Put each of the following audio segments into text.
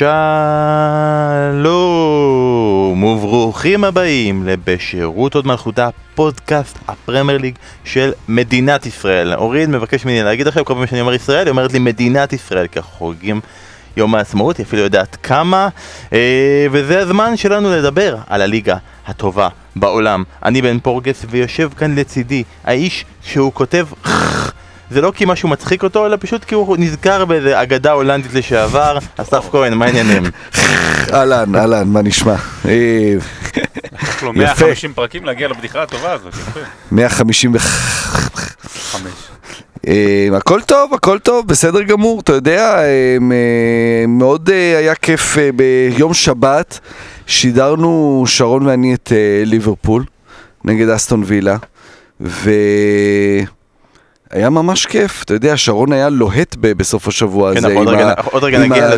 שלום וברוכים הבאים לבשירות עוד מלכותה, פודקאסט הפרמייר ליג של מדינת ישראל. אורין מבקש ממני להגיד עכשיו כל פעם שאני אומר ישראל, היא אומרת לי מדינת ישראל, כי אנחנו חוגגים יום העצמאות, היא אפילו יודעת כמה, וזה הזמן שלנו לדבר על הליגה הטובה בעולם. אני בן פורגס ויושב כאן לצידי האיש שהוא כותב זה לא כי משהו מצחיק אותו, אלא פשוט כי הוא נזכר באיזה אגדה הולנדית לשעבר. אסף כהן, מה העניינים? אלן, מה נשמע? יש לו 150 פרקים להגיע לבדיחה הטובה הזאת. 155. הכל טוב, בסדר גמור, אתה יודע, מאוד היה כיף. ביום שבת שידרנו שרון ואני את ליברפול נגד אסטון וילה, ו... היה ממש כיף, אתה יודע, שרון היה לוהט בסוף השבוע הזה, עם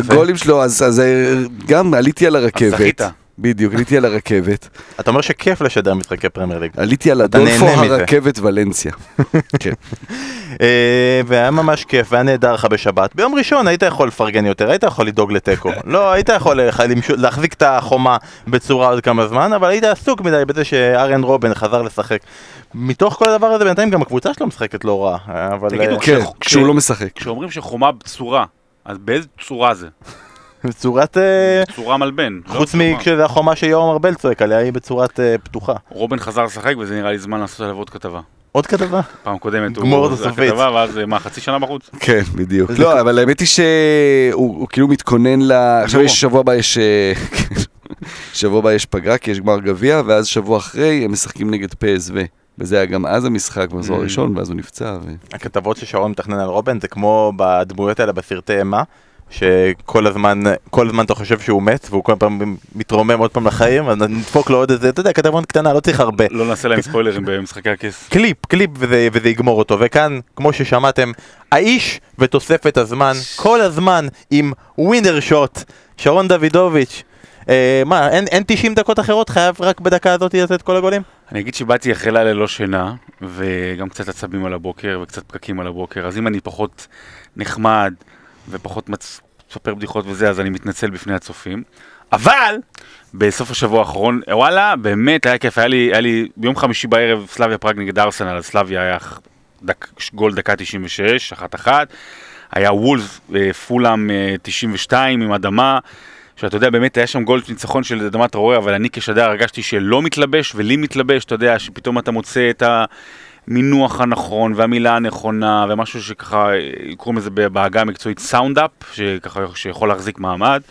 הגולים שלו, אז גם עליתי על הרכבת, בדיוק, עליתי על הרכבת. אתה אומר שכיף לשדר משחקי פרמייר ליג. עליתי על אדולפו הרכבת ולנסיה. והיה ממש כיף, והיה נהדר לך בשבת. ביום ראשון היית יכול לפרגן יותר, היית יכול לדאוג לטקו. לא, היית יכול להחזיק את החומה בצורה עוד כמה זמן, אבל היית עסוק מדי בזה שארן רובן חזר לשחק. מתוך כל הדבר הזה בינתיים גם הקבוצה שלו משחקת לא רעה. תגידו, כשהוא לא משחק. כשאומרים שחומה בצורה, אז באיזה צורה זה? בצורה מלבן. חוץ מכשזה החומה שיום ארבל צועק עליה, היא בצורת פתוחה. רובן חזר לשחק וזה נראה לי זמן לעשות עליו עוד כתבה. עוד כתבה? פעם קודמת. גמור את הסופית. כתבה, ואז מה, חצי שנה בחוץ? כן, בדיוק. לא, אבל האמת היא שהוא כאילו מתכונן ל... עכשיו יש שבוע הבא יש פגרה, כי יש גמר גביע, ואז שבוע אחרי הם משחקים נגד PSV. וזה היה גם אז המשחק במזור הראשון, ואז הוא נפצע. הכתבות ששרון מתכנן על רובן, זה כמו בדמויות האלה בסרטי אימה, שכל הזמן אתה חושב שהוא מת, והוא כל פעם מתרומם עוד פעם לחיים, אז נדפוק לו עוד איזה, אתה יודע, כתבון קטנה, לא צריך הרבה. לא נעשה להם ספוילרים במשחקי הכס. קליפ, וזה יגמור אותו. וכאן, כמו ששמעתם, האיש ותוספת הזמן, כל הזמן עם ווינר שוט, שרון דוידוביץ'. מה, אין 90 דקות אחרות? חייב רק בדקה הזאת לתת כל הגולים? אני אגיד שבאתי אחרי לילה ללא שינה, וגם קצת עצבים על הבוקר, וקצת פקקים על הבוקר, אז אם אני פחות נחמד ופחות מספר בדיחות וזה, אז אני מתנצל בפני הצופים. אבל בסוף השבוע האחרון, וואלה, באמת היה כיף. היה לי ביום חמישי בערב סלאביה פראג נגד ארסנל, אז סלאביה היה גול דקה 96, 1-1. היה וולף, פולאם 92 עם אדמה, שאתה יודע, באמת היה שם גול ניצחון של אדמת רועי, אבל אני כשדר הרגשתי שלא מתלבש ולי מתלבש, אתה יודע, שפתאום אתה מוצא את ה... מינוח הנכון והמילה הנכונה ומשהו שככה קוראים לזה בהגה המקצועית סאונד-אפ, שככה שיכול להחזיק מעמד,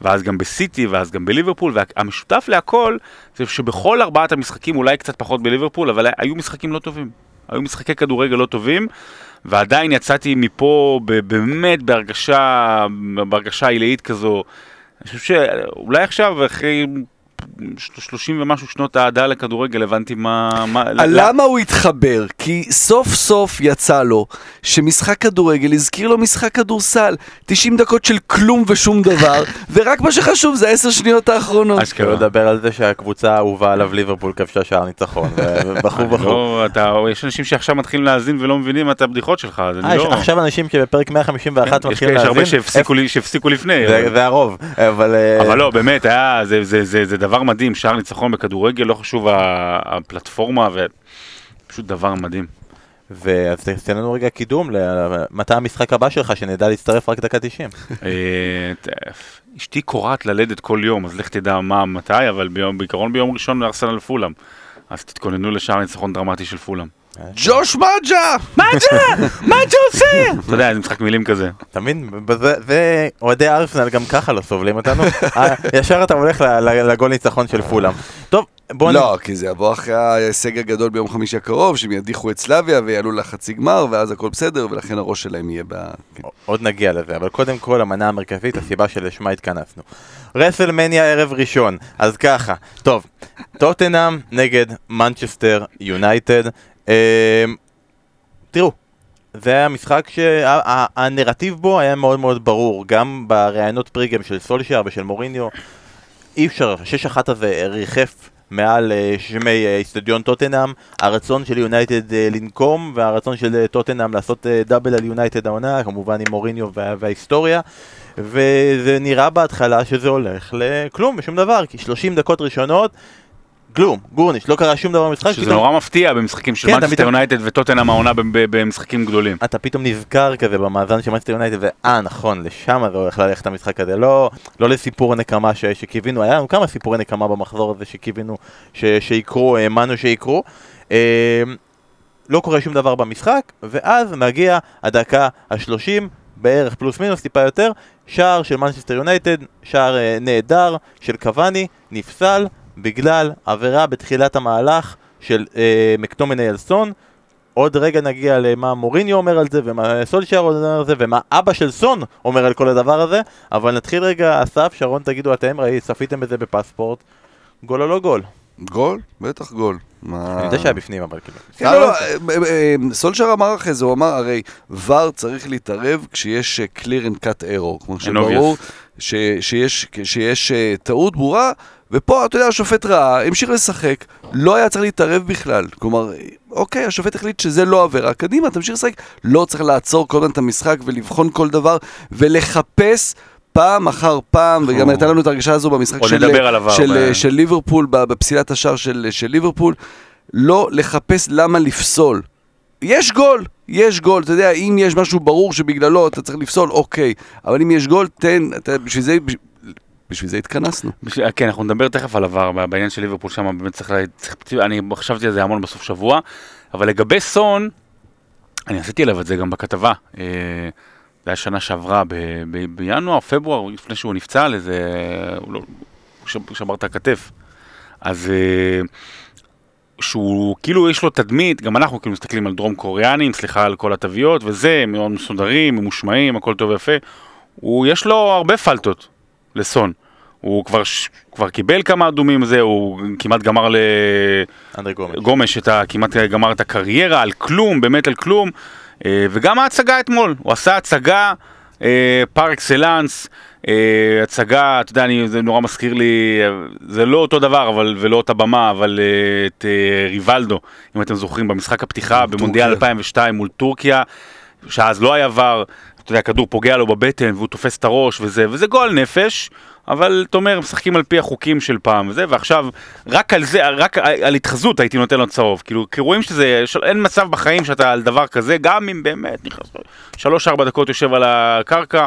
ואז גם בסיטי ואז גם בליברפול, והמשותף להכל זה שבכל ארבעת המשחקים, אולי קצת פחות בליברפול, אבל היו משחקים לא טובים, היו משחקי כדורגל לא טובים, ועדיין יצאתי מפה באמת בהרגשה עילאית כזו. אני חושב שאולי עכשיו אחרי 30 ומשהו שנות העדה לכדורגל, הבנתי מה... למה הוא התחבר? כי סוף סוף יצא לו שמשחק כדורגל הזכיר לו משחק כדורסל, 90 דקות של כלום ושום דבר, ורק מה שחשוב זה 10 שניות האחרונות. אשכרה לדבר על זה שהקבוצה האהובה עליו ליברפול כבשה שער ניצחון, ובחור. יש אנשים שעכשיו מתחילים להאזין ולא מבינים את הבדיחות שלך, אז אני לא... עכשיו אנשים שבפרק 151 מתחילים להאזין... יש הרבה שהפסיקו לפני. זה הרוב, אבל לא, באמת, זה דבר מדהים, שער ניצחון בכדורגל, לא חשוב הפלטפורמה, ופשוט דבר מדהים. ואז תתן לנו רגע קידום, מתי המשחק הבא שלך, שנדע להצטרף רק דקה 90? אשתי קוראת ללדת כל יום, אז לך תדע מה, מתי, אבל בעיקרון ביום ראשון לארסנל פולאם, אז תתכוננו לשער ניצחון דרמטי של פולאם. ג'וש מג'ה עושה? אתה יודע, זה משחק מילים כזה. אתה מבין? ואוהדי ארסנל גם ככה לא סובלים אותנו. ישר אתה הולך לגול ניצחון של פולאם. טוב, בוא... לא, כי זה יבוא אחרי ההישג הגדול ביום חמישי הקרוב, שהם ידיחו את סלאביה ויעלו לחצי גמר, ואז הכל בסדר, ולכן הראש שלהם יהיה ב... עוד נגיע לזה, אבל קודם כל, המנה המרכזית, הסיבה שלשמה התכנסנו. רסלמניה ערב ראשון, אז ככה. טוב, טוטנהאם נגד מנצ'סטר יונייטד. תראו, זה היה משחק שהנרטיב בו היה מאוד מאוד ברור, גם ברעיונות פריגם של סולשייר ושל מוריניו. אי אפשר, 6-1 הזה ריחף מעל שמי אצטדיון טוטנהאם. הרצון של יונייטד לנקום והרצון של טוטנהאם לעשות דאבל על יונייטד העונה, כמובן עם מוריניו וההיסטוריה, וזה נראה בהתחלה שזה הולך לכלום, בשום דבר, כי 30 דקות ראשונות, כלום, גורניש, לא קרה שום דבר במשחק. שזה נורא מפתיע במשחקים של מנצ'סטר יונייטד וטוטנהאם העונה במשחקים גדולים. אתה פתאום נזכר כזה במאזן של מנצ'סטר יונייטד, נכון, לשם זה הולך ללכת את המשחק הזה, לא לסיפור הנקמה שקיווינו, היה לנו כמה סיפורי נקמה במחזור הזה שקיווינו שיקרו, האמנו שיקרו. לא קורה שום דבר במשחק, ואז מגיע הדקה ה-30, בערך פלוס מינוס, טיפה יותר, שער של מנצ'סטר יונייטד, שער נהדר של קוואני, נפסל בגלל עבירה בתחילת המהלך של מקטומני אלסון. עוד רגע נגיע למה מוריניו אומר על זה, ומה סולשייר אומר על זה, ומה אבא של סון אומר על כל הדבר הזה, אבל נתחיל רגע, אסף, שרון, תגידו אתם, צפיתם בזה בפספורט, גול או לא גול? גול? בטח גול. אני יודע שהיה בפנים, אבל כאילו. סולשר אמר אחרי זה, הוא אמר, הרי ור צריך להתערב כשיש clear and cut error, כמו שברור שיש טעות ברורה, ופה, אתה יודע, השופט ראה, המשיך לשחק, לא היה צריך להתערב בכלל. כלומר, אוקיי, השופט החליט שזה לא עבירה. קדימה, תמשיך לשחק. לא צריך לעצור כל הזמן את המשחק ולבחון כל דבר ולחפש פעם אחר פעם, וגם הייתה לנו את הרגשה הזו במשחק של ליברפול, בפסילת השער של ליברפול, לא לחפש למה לפסול. יש גול, יש גול, אתה יודע, אם יש משהו ברור שבגללו אתה צריך לפסול, אוקיי, אבל אם יש גול, תן, בשביל זה התכנסנו. כן, אנחנו נדבר תכף על עבר, בעניין של ליברפול שם, באמת אני חשבתי על זה המון בסוף שבוע, אבל לגבי סון, אני עשיתי אליו את זה גם בכתבה, זה היה שנה שעברה בינואר, פברואר, לפני שהוא נפצע, הוא שבר את הכתף. אז שהוא, כאילו יש לו תדמית, גם אנחנו כאילו מסתכלים על דרום קוריאנים, סליחה על כל התוויות, וזה, מאוד מסודרים, ממושמעים, הכל טוב ויפה. יש לו הרבה פלטות לסון. הוא כבר קיבל כמה אדומים זה, הוא כמעט גמר לגומש, כמעט גמר את הקריירה, על כלום, באמת על כלום. וגם ההצגה אתמול, הוא עשה הצגה פאר אקסלנס, הצגה, אתה יודע, זה נורא מזכיר לי, זה לא אותו דבר, אבל, ולא אותה במה, אבל את ריבלדו, אם אתם זוכרים, במשחק הפתיחה, במונדיאל 2002 מול טורקיה, שאז לא היה עבר, אתה יודע, הכדור פוגע לו בבטן, והוא תופס את הראש, וזה גועל נפש, אבל תומר, משחקים על פי החוקים של פעם, ועכשיו, רק על זה, רק על התחזות הייתי נותן לו צהוב, כאילו, כי רואים שזה, אין מצב בחיים שאתה על דבר כזה, גם אם באמת, 3-4 דקות יושב על הקרקע,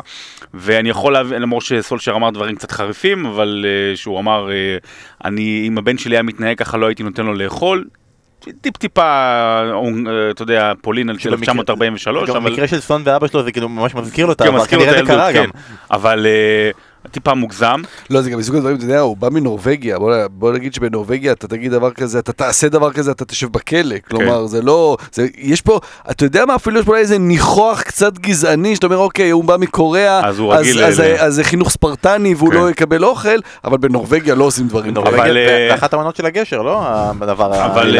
ואני יכול להבין, למרות שסולשר אמר דברים קצת חריפים, אבל שהוא אמר, אם הבן שלי היה מתנהג ככה, לא הייתי נותן לו לאכול, טיפה, אתה יודע, פולין של 1943, אבל... במקרה של סון ואבא שלו, זה כאילו ממש מזכיר לו את העבר, אבל... טיפה מוגזם. לא, זה גם מסוג הדברים, אתה יודע, הוא בא מנורווגיה, בוא נגיד שבנורווגיה אתה תגיד דבר כזה, אתה תעשה דבר כזה, אתה תשב בכלא, כלומר, זה לא, יש פה, אתה יודע מה, אפילו יש פה איזה ניחוח קצת גזעני, שאתה אומר, אוקיי, הוא בא מקוריאה, אז זה חינוך ספרטני, והוא לא יקבל אוכל, אבל בנורווגיה לא עושים דברים. בנורווגיה, אחת המנות של הגשר, לא? אבל,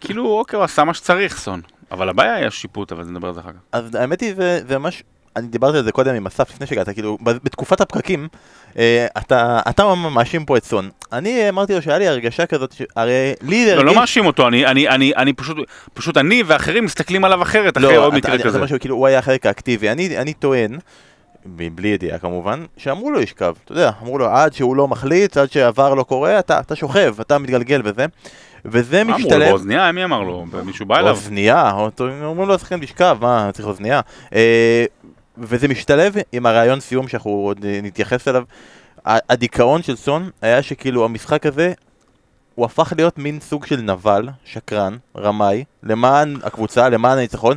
כאילו, אוקיי, הוא עשה מה שצריך, סון. אבל הבעיה היה שיפוט, אבל נדבר על זה אחר כך. אז האמת היא, זה ממש אני דיברתי על זה קודם עם אסף לפני שגעת, כאילו, בתקופת הפרקים, אתה מאשים פה את סון. אני אמרתי לו שהיה לי הרגשה כזאת, הרי לי הרגיש... לא מאשים אותו, אני פשוט אני ואחרים מסתכלים עליו אחרת, אחרי עוד מקרה כזה. זה משהו, כאילו, הוא היה החלק האקטיבי. אני טוען, בלי ידיעה כמובן, שאמרו לו ישכב, אתה יודע, אמרו לו, עד שהוא לא מחליט, עד שעבר לא קורה, אתה שוכב, אתה מתגלגל וזה. וזה משתלב... אמרו לו באוזניה, מי אמר לו? מישהו בא אליו? אוזניה, אמרו לו, שכן לשכב, מה, צריך אוזניה. וזה משתלב עם הרעיון סיום שאנחנו עוד נתייחס אליו. הדיכאון של סון היה שכאילו המשחק הזה הוא הפך להיות מין סוג של נבל, שקרן, רמאי, למען הקבוצה, למען הניצחון,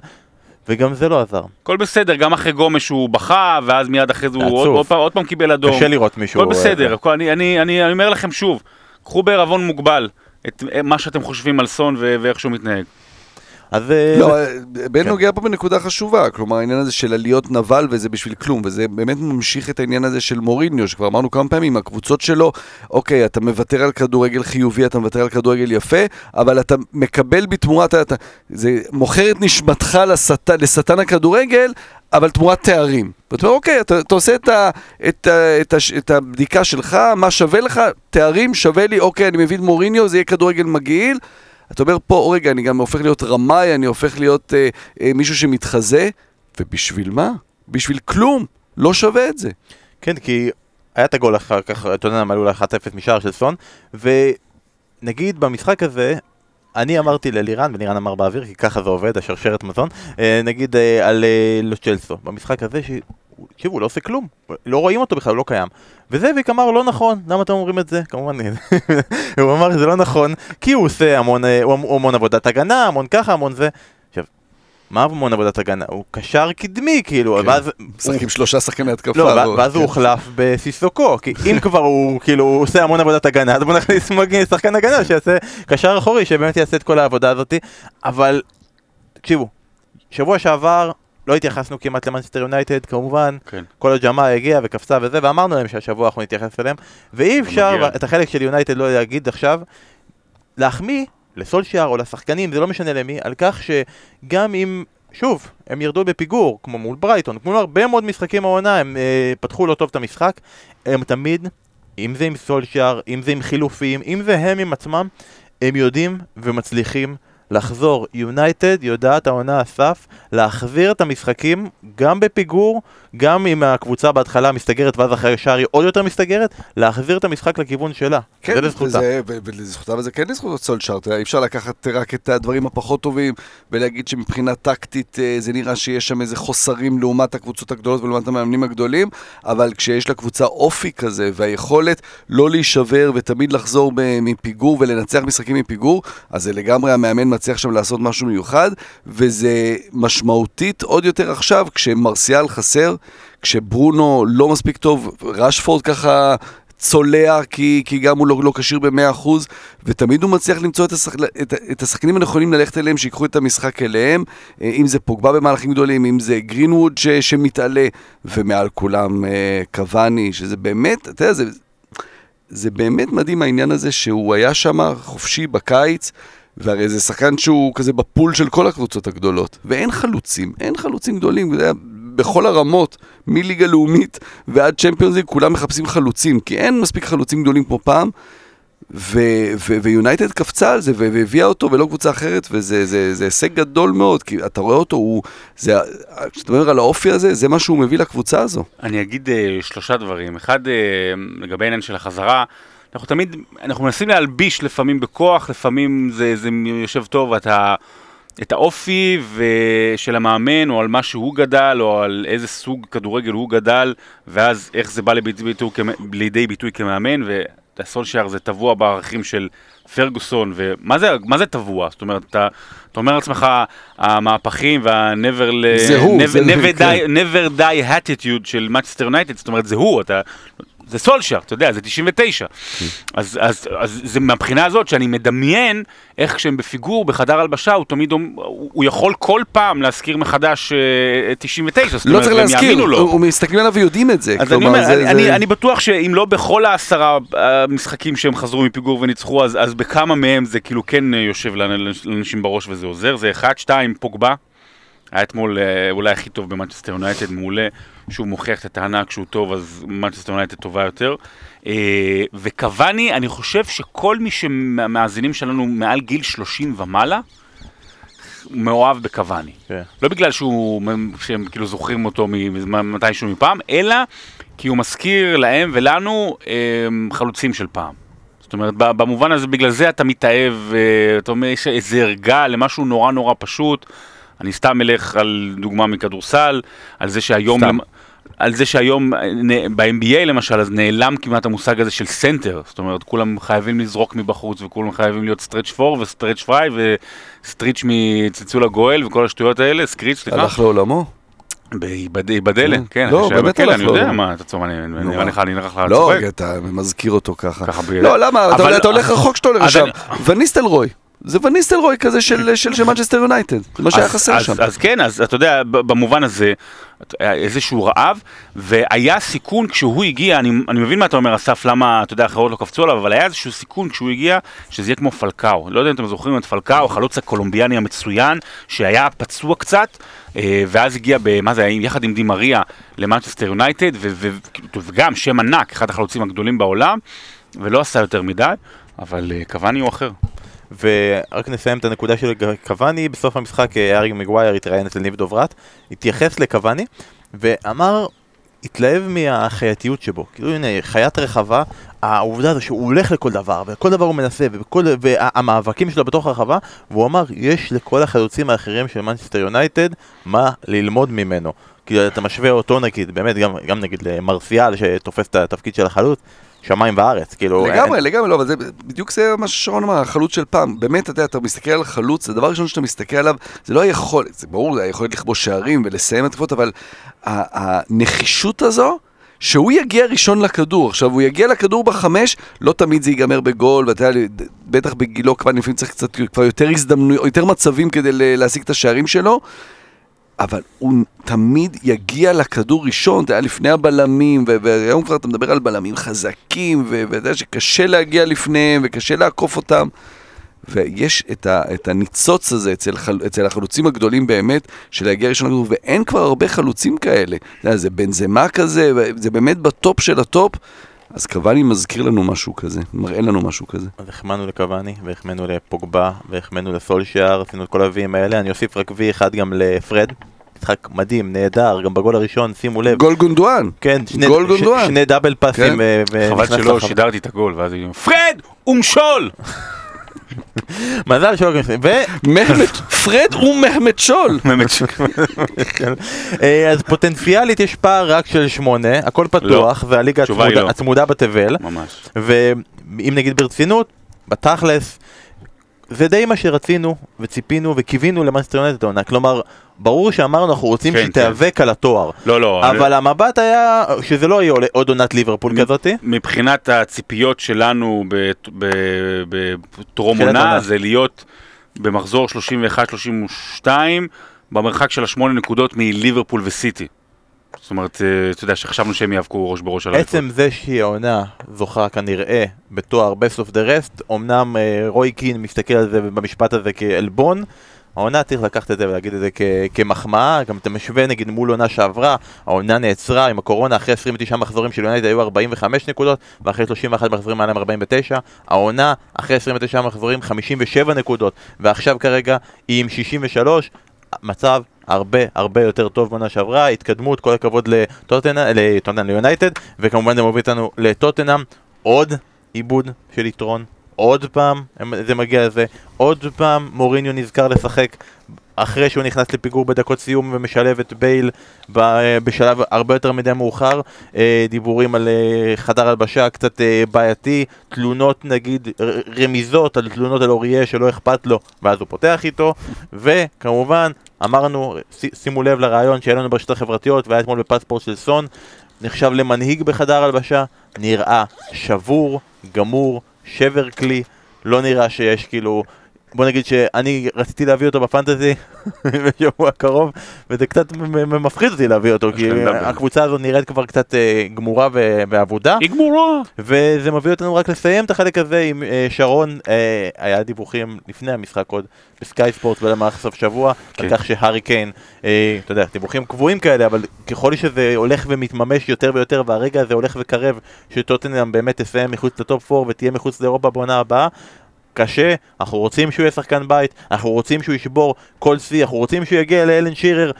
וגם זה לא עזר. כל בסדר, גם אחרי גומש הוא בכה, ואז מיד אחרי זה הוא עוד פעם קיבל אדום. קשה לראות מישהו. כל בסדר, אני אומר לכם שוב, קחו בערבון מוגבל את מה שאתם חושבים על סון ואיך שהוא מתנהג. לא, בן נוגע פה בנקודה חשובה, כלומר העניין הזה של עליות נבל וזה בשביל כלום, וזה באמת ממשיך את העניין הזה של מוריניו, שכבר אמרנו כמה פעמים, הקבוצות שלו, אוקיי, אתה מוותר על כדורגל חיובי, אתה מוותר על כדורגל יפה, אבל אתה מקבל בתמורה, זה מוכר את נשמתך לשטן הכדורגל, אבל תמורת תארים. ואתה אומר, אוקיי, אתה עושה את הבדיקה שלך, מה שווה לך, תארים שווה לי, אוקיי, אני מביא את מוריניו, זה יהיה כדורגל מגעיל, אתה אומר פה, רגע, אני גם הופך להיות רמאי, אני הופך להיות מישהו שמתחזה, ובשביל מה? בשביל כלום. לא שווה את זה. כן, כי היה את הגול אחר כך, טוטנהאם עלו ל-1-0 משער של סון, ונגיד במשחק הזה, אני אמרתי ללירן, ולירן אמר באוויר, כי ככה זה עובד, השרשרת מזון, נגיד על לוצ'לסו, במשחק הזה ש... תקשיבו, הוא לא עושה כלום, לא רואים אותו בכלל, הוא לא קיים. וזאביק אמר, לא נכון, למה אתם אומרים את זה? כמובן, הוא אמר, זה לא נכון, כי הוא עושה המון עבודת הגנה, המון ככה, המון זה. עכשיו, מה המון עבודת הגנה? הוא קשר קדמי, כאילו, ואז... משחקים שלושה שחקים להתקפה. לא, ואז הוא הוחלף בסיסוקו, כי אם כבר הוא, כאילו, הוא עושה המון עבודת הגנה, אז בוא נכניס שחקן הגנה שיעשה קשר אחורי, שבאמת יעשה את כל העבודה הזאת. אבל, תקשיבו, שבוע שעבר לא התייחסנו כמעט למנצ'סטר יונייטד, כמובן, כל הג'מעה הגיעה וקפצה וזה, ואמרנו להם שהשבוע אנחנו נתייחס אליהם, ואי אפשר, את החלק של יונייטד לא להגיד עכשיו, להחמיא לסולשייר או לשחקנים, זה לא משנה למי, על כך שגם אם, שוב, הם ירדו בפיגור, כמו מול ברייטון, כמו הרבה מאוד משחקים העונה, הם פתחו לא טוב את המשחק, הם תמיד, אם זה עם סולשייר, אם זה עם חילופים, אם זה הם עם עצמם, הם יודעים ומצליחים לחזור. יונייטד יודעת העונה הסף להחזיר את המשחקים גם בפיגור, גם אם הקבוצה בהתחלה מסתגרת ואז אחרי שערי עוד יותר מסתגרת, להחזיר את המשחק לכיוון שלה. כן, זה לזכותה. ולזכותה, וזה כן לזכות סולשייר. אי אפשר לקחת רק את הדברים הפחות טובים ולהגיד שמבחינה טקטית זה נראה שיש שם איזה חוסרים לעומת הקבוצות הגדולות ולעומת המאמנים הגדולים, אבל כשיש לקבוצה אופי כזה והיכולת לא להישבר ותמיד לחזור מפיגור ולנצח משחקים מפיגור, אז זה לגמרי המאמן צריך שם לעשות משהו מיוחד, וזה משמעותית עוד יותר עכשיו, כשמרסיאל חסר, כשברונו לא מספיק טוב, רשפורד ככה צולע, כי גם הוא לא קשיר ב-100%, ותמיד הוא מצליח למצוא את השחקנים הנכונים ללכת אליהם, שיקחו את המשחק אליהם, אם זה פוגבה במהלכים גדולים, אם זה גרינווד שמתעלה, ומעל כולם קוואני, שזה באמת, אתה יודע, זה באמת מדהים העניין הזה, שהוא היה שם חופשי בקיץ, והרי זה שחקן שהוא כזה בפול של כל הקבוצות הגדולות, ואין חלוצים, אין חלוצים גדולים, בכל הרמות, מליגה לאומית ועד צ'מפיונס ליג, כולם מחפשים חלוצים, כי אין מספיק חלוצים גדולים כמו פעם, ויונייטד קפצה על זה, והביאה אותו ולא קבוצה אחרת, וזה הישג גדול מאוד, כי אתה רואה אותו, כשאתה אומר על האופי הזה, זה מה שהוא מביא לקבוצה הזו. אני אגיד שלושה דברים, אחד לגבי העניין של החזרה, אנחנו מנסים להלביש לפעמים בכוח, לפעמים זה יושב טוב, את האופי של המאמן, או על מה שהוא גדל, או על איזה סוג כדורגל הוא גדל, ואז איך זה בא לידי ביטוי כמאמן, והסולשייר זה טבוע בערכים של פרגוסון, ומה זה טבוע? זאת אומרת, אתה אומר לעצמך, המהפכים וה-never die attitude של Manchester United, זאת אומרת, זה הוא, אתה... זה סולשייר, אתה יודע, זה 99. אז זה מהבחינה הזאת שאני מדמיין איך כשהם בפיגור, בחדר הלבשה, הוא תמיד, הוא יכול כל פעם להזכיר מחדש 99, זאת אומרת, הם יאמינו לו. הוא מסתכלים עליו ויודעים את זה. אז אני בטוח שאם לא בכל 10 המשחקים שהם חזרו מפיגור וניצחו, אז בכמה מהם זה כאילו כן יושב לאנשים בראש וזה עוזר. זה 1-2 פוגבה. היה אתמול אולי הכי טוב במנצ'סטר יונייטד, מעולה, שהוא מוכיח את הטענה כשהוא טוב, אז מנצ'סטר יונייטד טובה יותר. וקוואני, אני חושב שכל מי שמאזינים שלנו מעל גיל 30 ומעלה, מאוהב בקוואני. לא בגלל שהם כאילו זוכרים אותו מתישהו מפעם, אלא כי הוא מזכיר להם ולנו חלוצים של פעם. זאת אומרת, במובן הזה, בגלל זה אתה מתאהב, אתה אומר, יש איזה הרגע למשהו נורא נורא פשוט, אני סתם אלך על דוגמה מכדורסל, על זה שהיום ב-NBA למשל, אז נעלם כמעט המושג הזה של סנטר, זאת אומרת, כולם חייבים לזרוק מבחוץ, וכולם חייבים להיות סטרץ' פור וסטרץ' פריי, וסטרץ' מצלצול הגואל, וכל השטויות האלה, סקריץ', סליחה. הלך לעולמו? בדלה, כן. לא, באמת הלך לעולמו. אני יודע מה, אתה צומע, אני נרח לה צוחק. לא, אתה מזכיר אותו ככה. לא, למה? אתה הולך רחוק שאתה הולך לשם. וניסטלרוי. זה וניסטלרוי כזה של מנצ'סטר יונייטד, זה מה שהיה חסר שם. אז כן, אז אתה יודע, במובן הזה, איזשהו רעב, והיה סיכון כשהוא הגיע, אני מבין מה אתה אומר, אסף, למה, אתה יודע, אחרות לא קפצו עליו, אבל היה איזשהו סיכון כשהוא הגיע, שזה יהיה כמו פלקאו. לא יודע אם אתם זוכרים את פלקאו, חלוץ הקולומביאני המצוין, שהיה פצוע קצת, ואז הגיע, מה זה היה, יחד עם די מריה, למנצ'סטר יונייטד, וגם שם ענק, אחד החלוצים הגדולים בעולם, ולא עשה יותר מדי, אבל קוואני הוא אחר. ורק נסיים את הנקודה של קוואני, בסוף המשחק ארי מגווייר התראיין אצל ניב דוברת, התייחס לקוואני ואמר התלהב מהחייתיות שבו, כאילו הנה, חיית רחבה, העובדה הזו שהוא הולך לכל דבר, וכל דבר הוא מנסה, והמאבקים שלו בתוך הרחבה, והוא אמר, יש לכל החלוצים האחרים של מנצ'סטר יונייטד, מה ללמוד ממנו. כאילו, אתה משווה אותו נגיד, באמת, גם נגיד למרסיאל, שתופס את התפקיד של החלוץ, שמיים וארץ, כאילו... לגמרי, לא, אבל זה בדיוק זה מה ששרון אמר, החלוץ של פעם. באמת, אתה מסתכל על חלוץ, הדבר הראשון שאתה מסתכל עליו, זה לא היכולת, זה ברור, זה היכולת לכבוש שערים ולסיים התקפות, אבל הנחישות הזו, שהוא יגיע ראשון לכדור. עכשיו, הוא יגיע לכדור בחמש, לא תמיד זה ייגמר בגול, ואתה יודע, בטח בגילו כבר לפעמים צריך קצת כבר יותר הזדמנויות, יותר מצבים כדי להשיג את השערים שלו, אבל הוא תמיד יגיע לכדור ראשון, זה היה לפני הבלמים, והיום כבר אתה מדבר על בלמים חזקים, ואתה שקשה להגיע לפניהם, וקשה לעקוף אותם, ויש את הניצוץ הזה אצל החלוצים הגדולים באמת, של להגיע ראשון לכדור, ואין כבר הרבה חלוצים כאלה, זה בנזמה כזה, זה באמת בטופ של הטופ, אז קוואני מזכיר לנו משהו כזה, מראה לנו משהו כזה. אז החמנו לקוואני, והחמנו לפוגבה, והחמנו לסולשייר, עשינו את כל הוויים האלה, אני אוסיף רק וי אחד גם לפרד, משחק מדהים, נהדר, גם בגול הראשון, שימו לב. גול גונדואן. כן, שני דאבל פאסים. חבל שלא שידרתי את הגול, ואז היא אומרת, פרד, ומשול! מזל שלא גונדואן, פרד ומהמת שול. אז פוטנציאלית יש פער רק של 8, הכל פתוח, והליגה הצמודה בתבל, ואם נגיד ברצינות, בתכלס, זה די מה שרצינו וציפינו וקיווינו למאנסטר יונייטד העונה, כלומר, ברור שאמרנו אנחנו רוצים שתיאבק על התואר, אבל המבט היה שזה לא יהיה עוד עונת ליברפול כזאת. מבחינת הציפיות שלנו בטרום עונה, זה להיות... במחזור 31-32, במרחק של 8 נקודות מליברפול וסיטי. זאת אומרת, אתה יודע שחשבנו שהם יאבקו ראש בראש על הליברפול. עצם זה שהיא העונה זוכה כנראה בתואר best of the rest, אמנם רוי קין מסתכל על זה במשפט הזה כאלבון, העונה צריך לקחת את זה ולהגיד את זה כמחמאה, גם אתה משווה נגיד מול עונה שעברה, העונה נעצרה עם הקורונה, אחרי 29 מחזורים של יונייטד היו 45 נקודות, ואחרי 31 מחזורים עליהם 49, העונה אחרי 29 מחזורים 57 נקודות, ועכשיו כרגע היא עם 63, מצב הרבה יותר טוב בעונה שעברה, התקדמות, כל הכבוד ליונייטד, וכמובן זה מוביל אותנו לטוטנהאם, עוד עיבוד של יתרון. עוד פעם, זה מגיע לזה, עוד פעם מוריניו נזכר לשחק אחרי שהוא נכנס לפיגור בדקות סיום ומשלב את בייל בשלב הרבה יותר מדי מאוחר, דיבורים על חדר הלבשה קצת בעייתי, תלונות נגיד, רמיזות על תלונות על אוריה שלא אכפת לו, ואז הוא פותח איתו, וכמובן אמרנו, שימו לב לרעיון שהיה לנו ברשת החברתיות והיה אתמול בפספורט של סון, נחשב למנהיג בחדר הלבשה, נראה שבור, גמור, שבר כלי, לא נראה שיש כאילו, בוא נגיד שאני רציתי להביא אותו בפנטזי בשבוע הקרוב, וזה קצת מפחיד אותי להביא אותו, כי הקבוצה הזו נראית כבר קצת גמורה ועבודה. היא גמורה! וזה מביא אותנו רק לסיים את החלק הזה עם שרון, היה דיווחים לפני המשחק עוד בסקאי ספורט ולמערך סוף שבוע, על כך שהרי קיין, אתה יודע, דיווחים קבועים כאלה, אבל ככל שזה הולך ומתממש יותר ויותר, והרגע הזה הולך וקרב, שטוטנהאם באמת תסיים מחוץ לטופ 4 ותהיה מחוץ לאירופה בעונה הבאה, קשה, אנחנו רוצים שהוא יהיה שחקן בית, אנחנו רוצים שהוא ישבור כל סי, אנחנו רוצים שהוא יגיע לאלן שירר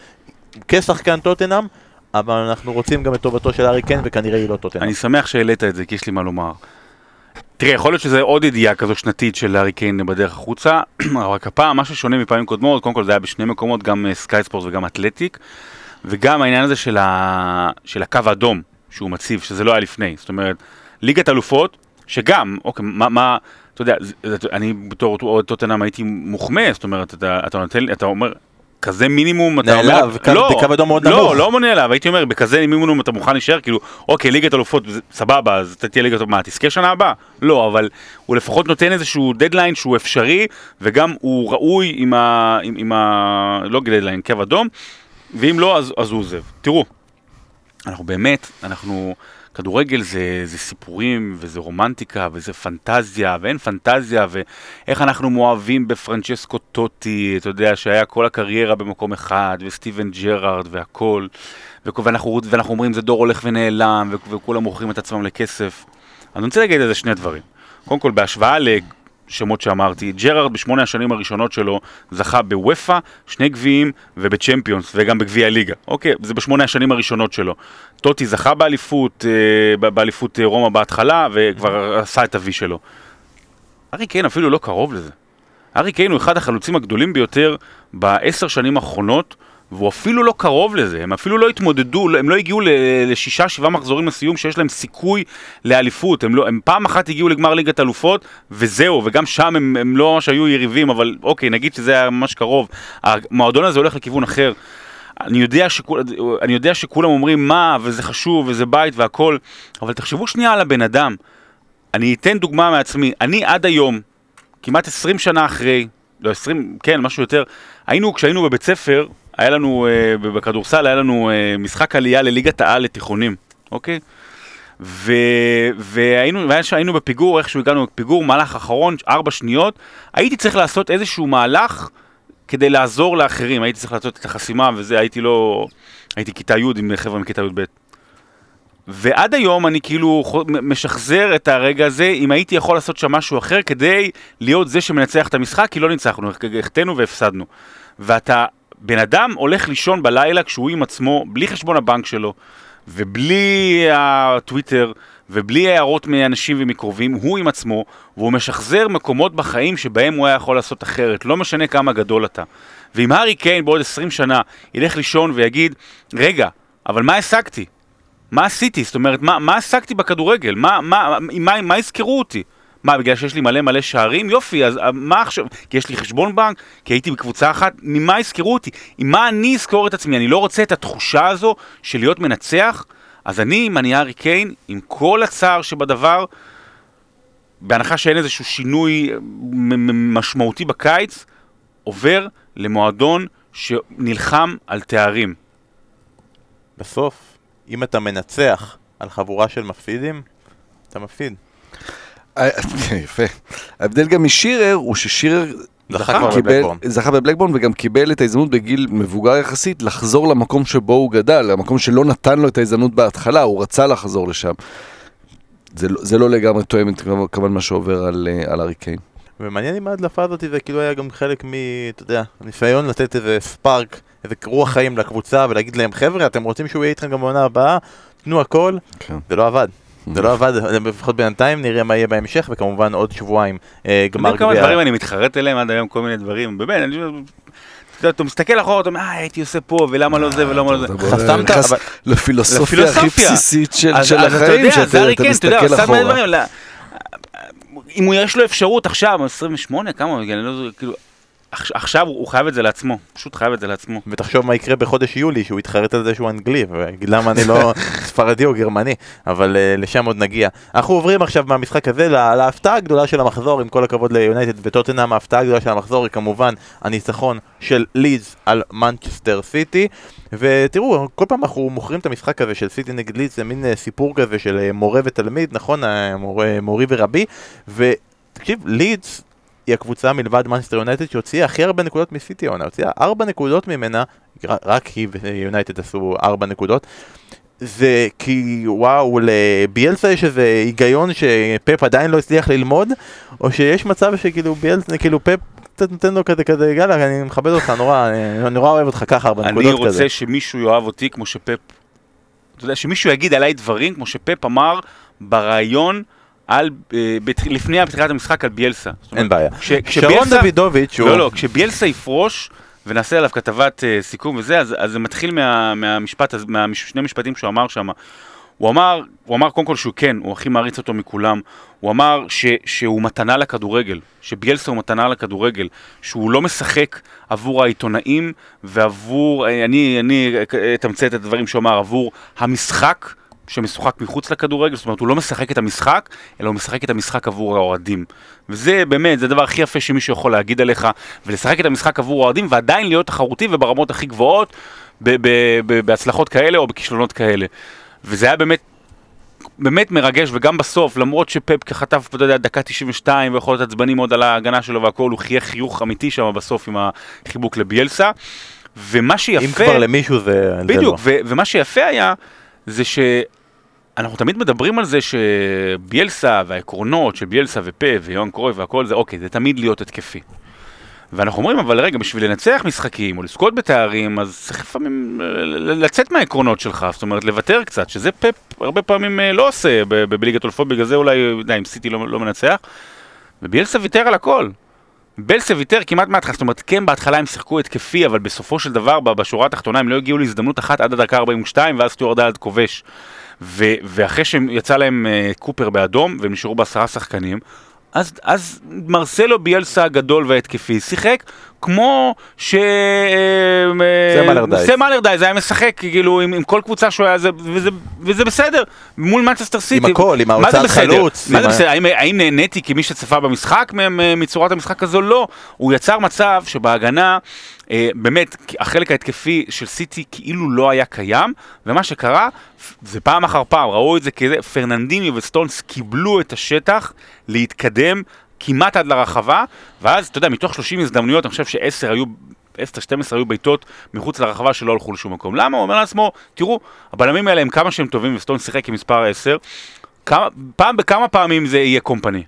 כשחקן טוטנהאם, אבל אנחנו רוצים גם את טובתו של הארי קיין, וכנראה היא לא טוטנהאם. אני שמח שהעלית את זה, כי יש לי מה לומר. תראה, יכול להיות שזה עוד ידיעה כזו שנתית של הארי קיין בדרך החוצה, רק הפעם, משהו שונה מפעמים קודמות, קודם כל זה היה בשני מקומות, גם סקאי ספורט וגם אתלטיק, וגם העניין הזה של הקו האדום שהוא מציב, שזה לא היה לפני. זאת אומרת, ליגת אלופות, שגם, אוקיי, מה אתה יודע, אני בתור עוד טוטנהאם הייתי מוחמא, זאת אומרת, אתה אומר, כזה מינימום, אתה אומר... נעלב, בקו אדום מאוד נמוך. לא מונה עליו, הייתי אומר, בכזה מינימום אתה מוכן להישאר, כאילו, אוקיי, ליגת אלופות, סבבה, אז אתה תהיה ליגת, מה, תזכה שנה הבאה? לא, אבל הוא לפחות נותן איזשהו דדליין שהוא אפשרי, וגם הוא ראוי עם ה... לא דדליין, קו אדום, ואם לא, אז הוא עוזב. תראו, אנחנו באמת, כדורגל זה סיפורים, וזה רומנטיקה, וזה פנטזיה, ואין פנטזיה, ואיך אנחנו מואהבים בפרנצ'סקו טוטי, אתה יודע, שהיה כל הקריירה במקום אחד, וסטיבן ג'רארד, והכל, ואנחנו אומרים, זה דור הולך ונעלם, וכולם מוכרים את עצמם לכסף. אני רוצה להגיד איזה שני דברים. קודם כל, בהשוואה שמות שאמרתי, ג'רארד בשמונה השנים הראשונות שלו זכה בוויפה, שני גביעים ובצ'מפיונס וגם בגביע הליגה. אוקיי, זה בשמונה השנים הראשונות שלו. טוטי זכה באליפות, באליפות רומא בהתחלה וכבר עשה את הווי שלו. הארי קיין אפילו לא קרוב לזה. הארי קיין הוא אחד החלוצים הגדולים ביותר ב10 שנים האחרונות, והוא אפילו לא קרוב לזה, הם אפילו לא התמודדו, הם לא הגיעו ל6-7 מחזורים לסיום שיש להם סיכוי לאליפות, הם פעם אחת הגיעו לגמר ליגת אלופות וזהו, וגם שם הם לא ממש היו יריבים, אבל אוקיי, נגיד שזה היה ממש קרוב, המועדון הזה הולך לכיוון אחר, אני יודע שכולם אומרים מה, וזה חשוב, וזה בית והכל, אבל תחשבו שנייה על הבן אדם, אני אתן דוגמה מעצמי, אני עד היום, כמעט 20 שנה אחרי, לא 20, כן, משהו יותר, כשהיינו בבית ספר, היה לנו, בכדורסל, היה לנו משחק עלייה לליגת העל לתיכונים, אוקיי? והיינו בפיגור, איכשהו הגענו בפיגור, מהלך אחרון, 4 שניות, הייתי צריך לעשות איזשהו מהלך כדי לעזור לאחרים, הייתי צריך לעשות את החסימה, וזה, הייתי כיתה י' עם חבר'ה מכיתה י' ב'. ועד היום אני כאילו משחזר את הרגע הזה, אם הייתי יכול לעשות שם משהו אחר, כדי להיות זה שמנצח את המשחק, כי לא ניצחנו, החטאנו והפסדנו. ואתה... בן אדם הולך לישון בלילה כשהוא עם עצמו, בלי חשבון הבנק שלו, ובלי הטוויטר, ובלי הערות מאנשים ומקרובים, הוא עם עצמו, והוא משחזר מקומות בחיים שבהם הוא היה יכול לעשות אחרת, לא משנה כמה גדול אתה. ואם הארי קיין בעוד 20 שנה ילך לישון ויגיד, רגע, אבל מה השגתי? מה עשיתי? זאת אומרת, מה השגתי בכדורגל? מה הזכרו אותי? מה, בגלל שיש לי מלא שערים? יופי, אז מה עכשיו? כי יש לי חשבון בנק, כי הייתי בקבוצה אחת, ממה הזכרו אותי? עם מה אני אזכור את עצמי? אני לא רוצה את התחושה הזו של להיות מנצח, אז אני הארי קיין, עם כל הצער שבדבר, בהנחה שאין איזשהו שינוי משמעותי בקיץ, עובר למועדון שנלחם על תארים. בסוף, אם אתה מנצח על חבורה של מפסידים, אתה מפסיד. יפה. ההבדל גם משירר הוא ששירר זכה בבלקבורן וגם קיבל את ההזדמנות בגיל מבוגר יחסית לחזור למקום שבו הוא גדל, המקום שלא נתן לו את ההזדמנות בהתחלה, הוא רצה לחזור לשם. זה לא לגמרי תואם כמובן מה שעובר על הארי קיין. ומעניין אם ההדלפה הזאת זה כאילו היה גם חלק ניסיון לתת איזה ספארק, איזה רוח חיים לקבוצה ולהגיד להם חבר'ה, אתם רוצים שהוא יהיה איתכם גם בעונה הבאה, תנו הכל, זה לא עבד. זה לא עבד, לפחות בינתיים נראה מה יהיה בהמשך, וכמובן עוד שבועיים גמר גביע. כמה דברים אני מתחרט אליהם עד היום, כל מיני דברים, באמת, אתה מסתכל אחורה, אתה אומר, הייתי עושה פה, ולמה לא זה ולמה לא זה. חסמת לפילוסופיה הכי בסיסית של החיים, שאתה מסתכל אחורה. אם יש לו אפשרות עכשיו, 28, כמה, עכשיו הוא חייב את זה לעצמו, פשוט חייב את זה לעצמו. ותחשוב מה יקרה בחודש יולי, שהוא יתחרט על זה שהוא אנגלי, ולמה אני לא ספרדי או גרמני, אבל לשם עוד נגיע. אנחנו עוברים עכשיו מהמשחק הזה להפתעה הגדולה של המחזור, עם כל הכבוד ליונייטד וטוטנהאם, ההפתעה הגדולה של המחזור היא כמובן הניצחון של לידס על מנצ'סטר סיטי, ותראו, כל פעם אנחנו מוכרים את המשחק הזה של סיטי נגד לידס, זה מין סיפור כזה של מורה ותלמיד, נכון, מורי ורבי, ותקשיב, לידס היא הקבוצה מלבד מנצ'סטר יונייטד שהוציאה הכי הרבה נקודות מסיטי עונה, הוציאה 4 נקודות ממנה, רק היא ויונייטד עשו 4 נקודות, זה כי וואו, לביאלסה יש איזה היגיון שפאפ עדיין לא הצליח ללמוד, או שיש מצב שכאילו ביאלסה, כאילו פאפ קצת נותן לו כזה, גאללה, אני מכבד אותך, נורא אוהב אותך ככה, 4 נקודות כזה. אני רוצה שמישהו יאהב אותי כמו שפאפ, אתה יודע, שמישהו יגיד עליי דברים כמו שפאפ אמר בראיון, לפני בתחילת המשחק על ביאלסה. אין בעיה. שרון דוידוביץ' כשביאלסה יפרוש ונעשה עליו כתבת סיכום וזה, אז זה מתחיל מהשני משפטים שהוא אמר שם. הוא אמר קודם כל שהוא כן, הוא הכי מעריץ אותו מכולם. הוא אמר שהוא מתנה לכדורגל, שביאלסה הוא מתנה לכדורגל, שהוא לא משחק עבור העיתונאים ועבור, אני אתמצא את הדברים שהוא אמר, עבור המשחק, שמשוחק מחוץ לכדורגל, זאת אומרת, הוא לא משחק את המשחק, אלא הוא משחק את המשחק עבור האוהדים. וזה באמת, זה הדבר הכי יפה שמישהו יכול להגיד עליך, ולשחק את המשחק עבור האוהדים, ועדיין להיות תחרותי וברמות הכי גבוהות, בהצלחות כאלה או בכישלונות כאלה. וזה היה באמת מרגש, וגם בסוף, למרות שפאפ כחטף, אתה יודע, דקה 92, ויכול להיות עצבני מאוד על ההגנה שלו והכל, הוא חייך חיוך אמיתי שם בסוף עם החיבוק לביאלסה, ומה שיפה... אם כבר למישהו זה... בדיוק, ומה שיפה היה זה ש אנחנו תמיד מדברים על זה שביאלסה והעקרונות של ביאלסה ופה ויון קרוי והכל זה, אוקיי, זה תמיד להיות התקפי. ואנחנו אומרים, אבל רגע, בשביל לנצח משחקים או לזכות בתארים, אז צריך לפעמים לצאת מהעקרונות שלך, זאת אומרת, לוותר קצת, שזה פאפ הרבה פעמים לא עושה בליגת אלופות, בגלל זה אולי, אם סיטי לא מנצח, וביאלסה ויתר על הכל. ביאלסה ויתר כמעט מהתחלה, זאת אומרת, כן, בהתחלה הם שיחקו התקפי, אבל בסופו של דבר, בשורה התחתונה, הם לא הגיעו להזדמנות אחת עד הדקה 42, ואז סטיוארד עד כובש. ואחרי שיצא להם קופר באדום, והם נשארו בעשרה שחקנים, אז מרסלו ביאלסה הגדול וההתקפי שיחק כמו סם אלרדייז היה משחק כאילו עם כל קבוצה שהוא היה, וזה בסדר מול מנצ'סטר סיטי. עם הכל, עם ההוצאת חלוץ. האם נהניתי כמי שצפה במשחק מצורת המשחק הזו? לא. הוא יצר מצב שבהגנה באמת החלק ההתקפי של סיטי כאילו לא היה קיים, ומה שקרה זה פעם אחר פעם, ראו את זה כזה, פרננדיני וסטונס קיבלו את השטח להתקדם כמעט עד לרחבה, ואז, אתה יודע, מתוך 30 הזדמנויות, אני חושב ש10 היו, 10-12 היו ביתות מחוץ לרחבה שלא הלכו לשום מקום. למה? הוא אומר לעצמו, תראו, הבלמים האלה הם כמה שהם טובים, וסטון שיחק עם מספר 10, פעם בכמה פעמים זה יהיה קומפני,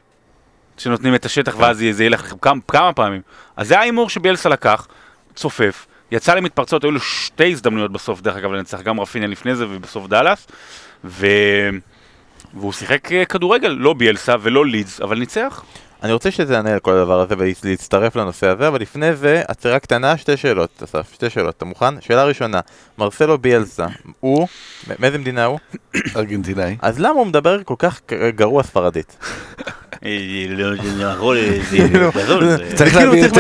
שנותנים את השטח ואז זה ילך כמה פעמים. אז זה האימור שביאלסה לקח, צופף, יצא למתפרצות, היו לו שתי הזדמנויות בסוף, דרך אגב, לנצח גם רפיניה לפני זה ובסוף דלס, והוא שיחק כדורגל, לא ביאלסה ולא לידס, אבל ניצח. אני רוצה שתענה על כל הדבר הזה ולהצטרף לנושא הזה, אבל לפני זה, עצרה קטנה, שתי שאלות, אסף, שתי שאלות, אתה מוכן? שאלה ראשונה, מרסלו ביאלסה, הוא, מאיזה מדינה הוא? ארגנטינאי. אז למה הוא מדבר כל כך גרוע ספרדית? צריך להביא את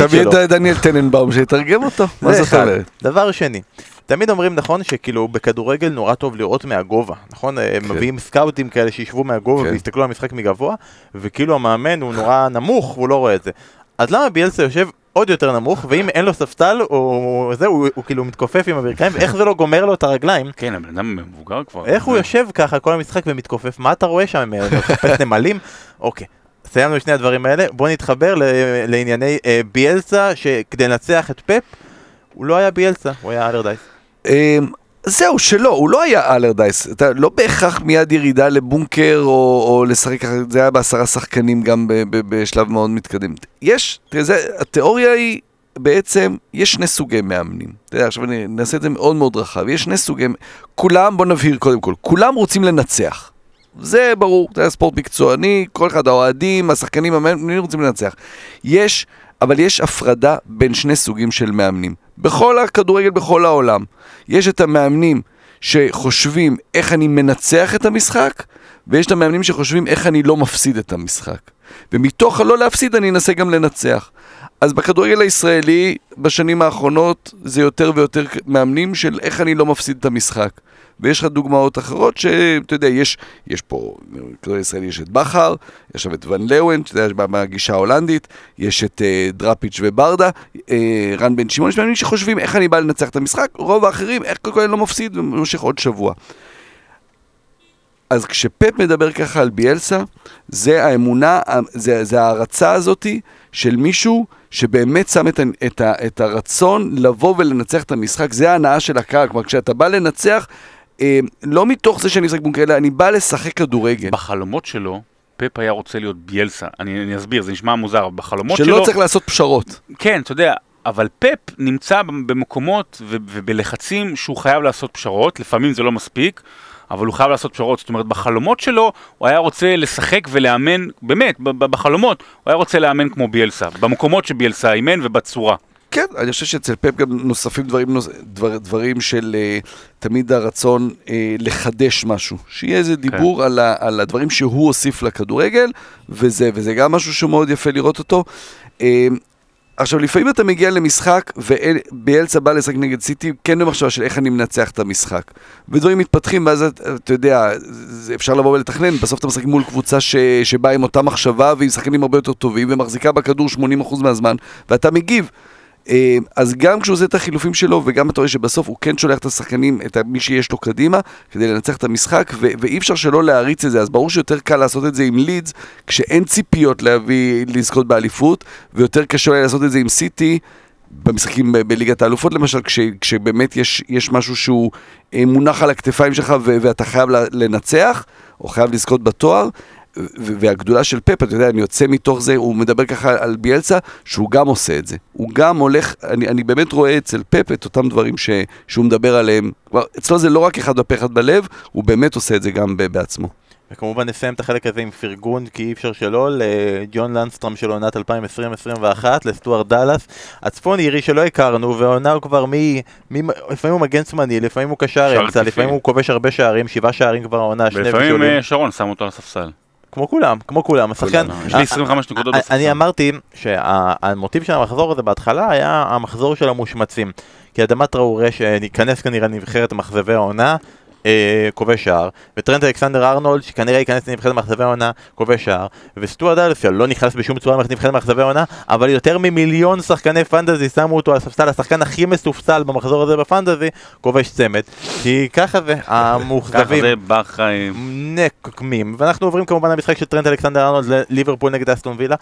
תמיד דניאל טננבאום שיתרגם אותו. זה אחד. דבר שני, תמיד אומרים, נכון, שכאילו בכדורגל נורא טוב לראות מהגובה, נכון? הם מביאים סקאוטים כאלה שישבו מהגובה והסתכלו על המשחק מגבוה, וכאילו המאמן הוא נורא נמוך, והוא לא רואה את זה. אז למה ביאלסה יושב עוד יותר נמוך, ואם אין לו ספסל, הוא כאילו מתכופף עם הברכיים, ואיך זה לא גומר לו את הרגליים? כן, הבן אדם מבוגר כבר. איך הוא יושב ככה כל המשחק ומתכופף? מה אתה רואה שם? מחפש נמלים? אוקיי. סיימנו שני הדברים האלה. בוא נתחבר לענייני ביאלסה, שכדי לנצח את פפ, הוא לא היה ביאלסה, הוא היה אלרדייס. זהו, שלא, הוא לא היה אלרדייס. אתה לא בהכרח מיד ירידה לבונקר או לשחק, זה היה בעשרה שחקנים גם בשלב מאוד מתקדם. יש, תראה, התיאוריה היא בעצם, יש שני סוגי מאמנים. תראה, עכשיו אני נעשה את זה מאוד מאוד רחב. יש שני סוגי, כולם, בוא נבהיר קודם כל, כולם רוצים לנצח. זה ברור, זה היה ספורט מקצועני, כל אחד האוהדים, השחקנים, המאמנים רוצים לנצח. יש, אבל יש הפרדה בין שני סוגים של מאמנים. בכל הכדורגל, בכל העולם. יש את המאמנים שחושבים איך אני מנצח את המשחק, ויש את המאמנים שחושבים איך אני לא מפסיד את המשחק. ומתוך הלא להפסיד אני אנסה גם לנצח. אז בכדורגל הישראלי, בשנים האחרונות, זה יותר ויותר מאמנים של איך אני לא מפסיד את המשחק. ויש לך דוגמאות אחרות שאתה יודע, יש פה, כדורגל ישראלי יש את בכר, יש את ון לאוון, יש בגישה ההולנדית, יש את דראפיץ' וברדה, רן בן שמעון, יש מאמנים שחושבים איך אני בא לנצח את המשחק, רוב האחרים, איך כל כך לא מפסיד, במשך עוד שבוע. אז כשפפ מדבר ככה על ביאלסה, זה האמונה, זה ההרצה הזאת של מישהו שבאמת שם את הרצון לבוא ולנצח את המשחק, זה ההנאה של הקהל, כלומר כשאתה בא לנצח, לא מתוך זה שאני אשחק בונקר, אלא אני בא לשחק כדורגל. בחלומות שלו, פפ היה רוצה להיות ביאלסה, אני אסביר, זה נשמע מוזר, בחלומות שלו... שלא צריך לעשות פשרות. כן, אתה יודע... אבל פפ נמצא במקומות ובלחצים שהוא חייב לעשות פשרות, לפעמים זה לא מספיק, אבל הוא חייב לעשות פשרות, זאת אומרת בחלומות שלו הוא היה רוצה לשחק ולאמן, באמת, בחלומות הוא היה רוצה לאמן כמו ביאלסה, במקומות שביאלסה אימן ובצורה. כן, אני חושב שאצל פפ גם נוספים דברים של תמיד הרצון לחדש משהו, שיהיה איזה דיבור כן. על הדברים שהוא הוסיף לכדורגל, וזה גם משהו שמאוד יפה לראות אותו. עכשיו, לפעמים אתה מגיע למשחק, וביאלסה בא לשחק נגד סיטי, כן במחשבה של איך אני מנצח את המשחק. ודברים מתפתחים, ואז אתה יודע, אפשר לבוא ולתכנן, בסוף אתה משחק מול קבוצה שבאה עם אותה מחשבה, והיא משחקים הרבה יותר טובים, ומחזיקה בכדור 80% מהזמן, ואתה מגיב. אז גם כשהוא עושה את החילופים שלו, וגם אתה רואה שבסוף הוא כן שולח את השחקנים, את מי שיש לו קדימה, כדי לנצח את המשחק, ואי אפשר שלא להריץ את זה, אז ברור שיותר קל לעשות את זה עם לידס, כשאין ציפיות להביא לזכות באליפות, ויותר קשה לעשות את זה עם סיטי, במשחקים בליגת האלופות למשל, כשבאמת יש משהו שהוא מונח על הכתפיים שלך, ואתה חייב לנצח, או חייב לזכות בתואר, והגדולה של פפ, אתה יודע, אני יוצא מתוך זה, הוא מדבר ככה על ביאלסה, שהוא גם עושה את זה. הוא גם הולך, אני באמת רואה אצל פפ את אותם דברים שהוא מדבר עליהם. אצלו זה לא רק אחד בפה אחד בלב, הוא באמת עושה את זה גם בעצמו. וכמובן נסיים את החלק הזה עם פרגון, כי אי אפשר שלא, לג'ון לנסטרם של עונת 2020-2021, לסטוארט דאלאס, הצפון עירי שלא הכרנו, והעונה הוא כבר לפעמים הוא מגן שמאלי, לפעמים הוא קשר אמצע, לפעמים הוא כובש הרבה שערים, 7 שערים כבר העונה, ולפעמים שרון שם אותו על הספסל. כמו כולם, השחקן... יש לי 25 נקודות בספסל. אני אמרתי שהמוטיב של המחזור הזה בהתחלה היה המחזור של המושמצים, כי אדמה טראורה שניכנס כנראה לנבחרת מחזבי העונה, כובש שער, וטרנט אלכסנדר ארנולד שכנראה ייכנס לנבחרת מאכזבי העונה, כובש שער, וסטוארט דאלאס לא נכנס בשום צורה לנבחרת מאכזבי העונה, אבל יותר ממיליון שחקני פנטזי שמו אותו על ספסל, השחקן הכי מסופסל במחזור הזה בפנטזי, כובש צמד, כי ככה זה המאוכזבים נקמים. ואנחנו עוברים כמובן למשחק של טרנט אלכסנדר ארנולד לליברפול נגד אסטון וילה.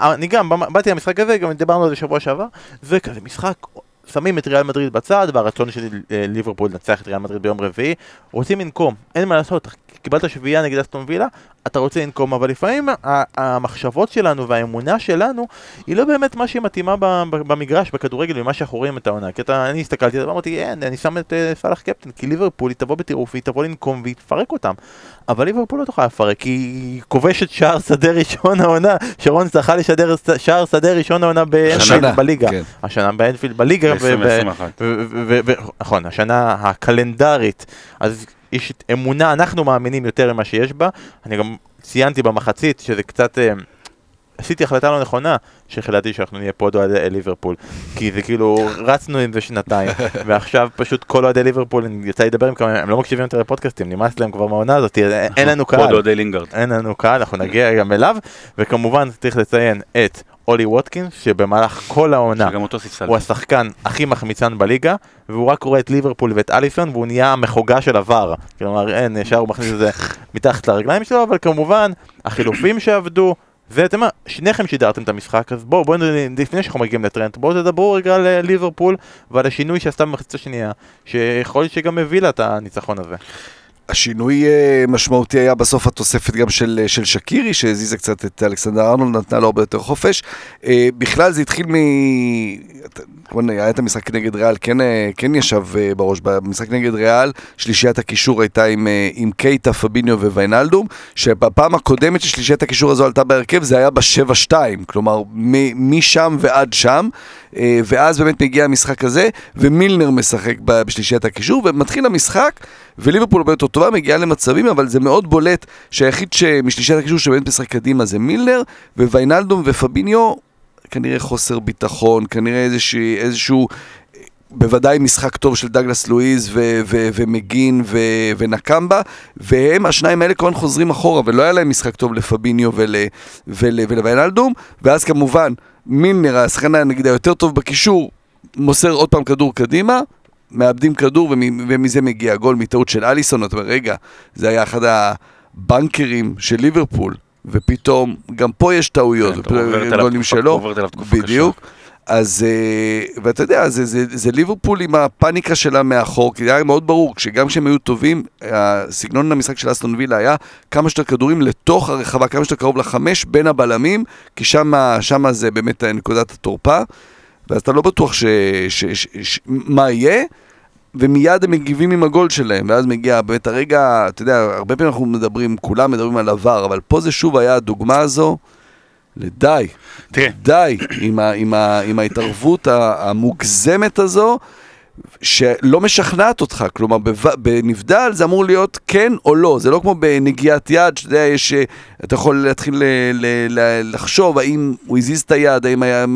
אני גם באתי למשחק הזה, גם דיברנו על זה שבוע שעבר, וכזה משחק שמים את ריאל מדריד בצד, והרצון שלי ליברפול נצח את ריאל מדריד ביום רביעי, רוצים לנקום, אין מה לעשות, קיבלת שביעייה נגד אסטון וילה, אתה רוצה לנקום, אבל לפעמים המחשבות שלנו והאמונה שלנו, היא לא באמת מה שהיא מתאימה במגרש, בכדורגל, ומה שאנחנו רואים את העונה, כי אני הסתכלתי, ואמרתי, אין, אני שם את סלאח קפטן, כי ליברפול היא תבוא בטירוף, היא תבוא לנקום והיא תפרק אותם, אבל ליברפול לא תוכל לפרק, כי היא כובשת שער שדה ראשון העונה, שרון זכה לשדר שער שדה ראשון העונה בליגה, השנה באנפילד בליגה, נכון, השנה הקלנדרית, אז יש אמונה, אנחנו מאמינים יותר ממה שיש בה, אני גם ציינתי במחצית שזה קצת, עשיתי החלטה לא נכונה, שהחלטתי שאנחנו נהיה פה אוהדי ליברפול, כי זה כאילו, רצנו עם זה שנתיים, ועכשיו פשוט כל אוהדי ליברפול, אני יצא לדבר עם כמה, הם לא מקשיבים יותר לפודקאסטים, נמאס להם כבר מהעונה הזאת, אין לנו קהל, פה אוהדי לינגארד, אין לנו קהל, אנחנו נגיע גם אליו, וכמובן צריך לציין את אולי ווטקינס, שבמהלך כל העונה הוא השחקן הכי מחמיצן בליגה, והוא רק רואה את ליברפול ואת אליסון, והוא נהיה המחוגה של עבר, כלומר אין, ישר הוא מכניס את זה מתחת לרגליים שלו, אבל כמובן, החילופים שעבדו, ואתם, שניכם שידרתם את המשחק, אז בואו, לפני שאנחנו מגיעים לטרנט, בואו תדברו רגע לליברפול, ועל השינוי שעשתה במחצית השנייה, שיכול להיות שגם מביא לה את הניצחון הזה. השינוי משמעותי היה בסוף התוספת גם של שקירי, שהזיזה קצת את אלכסנדר ארנולד, נתנה לו הרבה יותר חופש. בכלל זה התחיל היה את המשחק נגד ריאל, כן ישב בראש, במשחק נגד ריאל, שלישיית הקישור הייתה עם קייטה, פביניו וויינלדום, שבפעם הקודמת ששלישיית הקישור הזו עלתה בהרכב, זה היה ב7-2, כלומר משם ועד שם, ואז באמת מגיע המשחק הזה, ומילנר משחק בשלישיית הקישור, ומתחיל המשחק, וליברפול הרבה יותר טובה, מגיעה למצבים, אבל זה מאוד בולט שהיחיד משלישת הקישור שבאמת משחק קדימה זה מילנר, וויינלדום ופביניו, כנראה חוסר ביטחון, כנראה איזשהו בוודאי משחק טוב של דגלס לואיז ומגין ונקמבה, והם השניים האלה כמובן חוזרים אחורה, ולא היה להם משחק טוב לפביניו ולוויינלדום, ואז כמובן מילנר, השחקן נגיד היותר טוב בקישור, מוסר עוד פעם כדור קדימה, מאבדים כדור, ומזה מגיע גול מטעות של אליסון, זאת אומרת, רגע, זה היה אחד הבנקרים של ליברפול, ופתאום, גם פה יש טעויות, גולים שלו, בדיוק, אז, ואתה יודע, זה ליברפול עם הפאניקה שלה מאחור, כי זה היה מאוד ברור, שגם כשהם היו טובים, הסגנון המשחק של אסטון וילה היה כמה שיותר כדורים לתוך הרחבה, כמה שיותר קרוב ל5, בין הבלמים, כי שם זה באמת נקודת התורפה, ואז אתה לא בטוח מה יהיה, ומיד הם מגיבים עם הגול שלהם, ואז מגיע באמת הרגע, אתה יודע, הרבה פעמים אנחנו מדברים, כולם מדברים על עבר, אבל פה זה שוב היה הדוגמה הזו, די, עם ההתערבות המוגזמת הזו, שלא משכנעת אותך, כלומר בנבדל זה אמור להיות כן או לא, זה לא כמו בנגיעת יד, שאתה יודע, אתה יכול להתחיל לחשוב האם הוא הזיז את היד, האם היה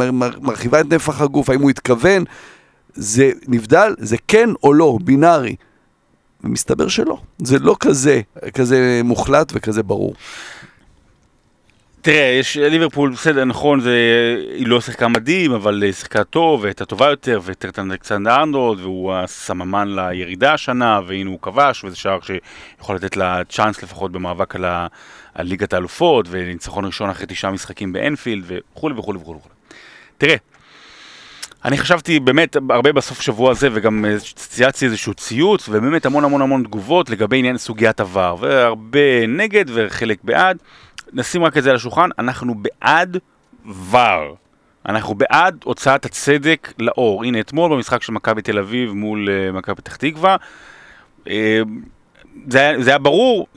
מרחיבה את נפח הגוף, האם הוא התכוון, זה נבדל, זה כן או לא, בינארי, ומסתבר שלא, זה לא כזה מוחלט וכזה ברור. תראה, יש ליברפול, בסדר, נכון, היא לא שיחקה מדהים, אבל היא שיחקה טוב, והייתה טובה יותר, וטרנט אלכסנדר-ארנולד, והוא הסממן לירידה השנה, והנה הוא כבש, וזה שער שיכול לתת לה צ'אנס לפחות במאבק על ליגת האלופות, וניצחון ראשון אחרי 9 משחקים באנפילד, וכו' וכו' וכו'. תראה, אני חשבתי באמת הרבה בסוף שבוע הזה, וגם צייצתי איזשהו ציוץ, ובאמת המון המון המון תגובות לגבי עניין סוגיית עבר, והרבה נגד וחלק בעד. נשים רק את זה על השולחן, אנחנו בעד ור. אנחנו בעד הוצאת הצדק לאור. הנה, אתמול במשחק של מכבי תל אביב מול מכבי פתח תקווה, זה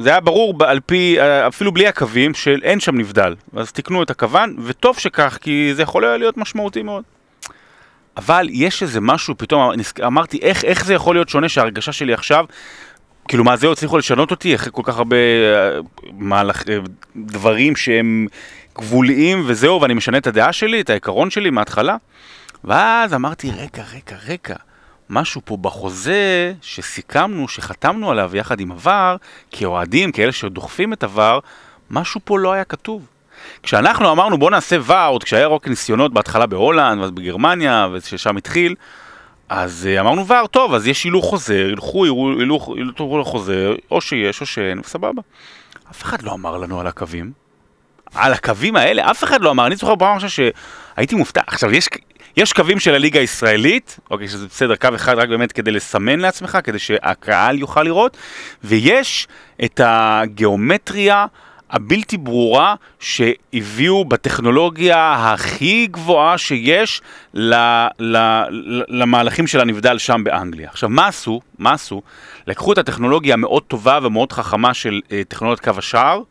היה ברור על פי, אפילו בלי הקווים, שאין שם נבדל. אז תקנו את הכוון, וטוב שכך, כי זה יכול להיות משמעותי מאוד. אבל יש איזה משהו, פתאום אמרתי, איך זה יכול להיות שונה שההרגשה שלי עכשיו, כאילו מה זה הצליחו לשנות אותי, אחרי כל כך הרבה דברים שהם גבוליים וזהו, ואני משנה את הדעה שלי, את העיקרון שלי מההתחלה, ואז אמרתי, רגע, משהו פה בחוזה שסיכמנו, שחתמנו עליו יחד עם עבר, כאוהדים, כאלה שדוחפים את עבר, משהו פה לא היה כתוב. כשאנחנו אמרנו בוא נעשה ועוד, כשהיה רק ניסיונות בהתחלה בהולנד ואז בגרמניה וששם התחיל, אז אמרנו וער טוב, אז יש הילוך חוזר, הילוך חוזר, או שיש או שאין, סבבה. אף אחד לא אמר לנו על הקווים. על הקווים האלה, אף אחד לא אמר. אני זוכר פעם עכשיו שהייתי מופתע. עכשיו, יש קווים של הליגה הישראלית, אוקיי, שזה בסדר, קו אחד רק באמת כדי לסמן לעצמך, כדי שהקהל יוכל לראות, ויש את הגיאומטריה הבלתי ברורה שהביאו בטכנולוגיה הכי גבוהה שיש למהלכים של הנבדל שם באנגליה. עכשיו, מה עשו? לקחו את הטכנולוגיה המאוד טובה ומאוד חכמה של טכנולוגיית קו השער,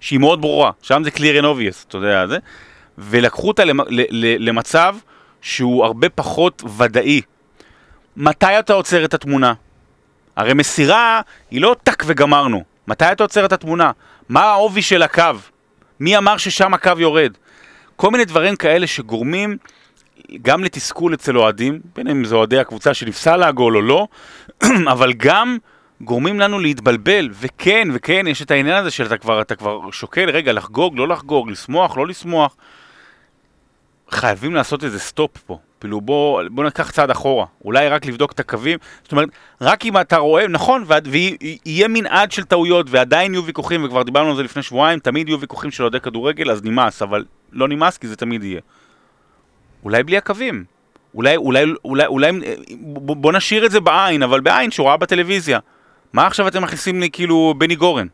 שהיא מאוד ברורה, שם זה clear and obvious, אתה יודע זה, ולקחו אותה למצב שהוא הרבה פחות ודאי. מתי אתה עוצר את התמונה? הרי מסירה היא לא טק וגמרנו. מתי אתה עוצר את התמונה? מה העובי של הקו? מי אמר ששם הקו יורד? כל מיני דברים כאלה שגורמים גם לתסכול אצל אוהדים, בין אם זו אוהדי הקבוצה שנפסה להגול או לא, אבל גם גורמים לנו להתבלבל, וכן, יש את העניין הזה שאתה כבר שוקל, רגע, לחגוג, לא לחגוג, לשמוח, לא לשמוח. חייבים לעשות איזה סטופ פה. כאילו בוא נקח צעד אחורה, אולי רק לבדוק את הקווים, זאת אומרת, רק אם אתה רואה, נכון, ויהיה מנעד של טעויות, ועדיין יהיו ויכוחים, וכבר דיברנו על זה לפני שבועיים, תמיד יהיו ויכוחים של עודי כדורגל, אז נמאס, אבל לא נמאס, כי זה תמיד יהיה. אולי בלי הקווים, אולי, בוא נשאיר את זה בעין, אבל בעין שרואה בטלוויזיה. מה עכשיו אתם מכניסים לי כאילו בני גורן?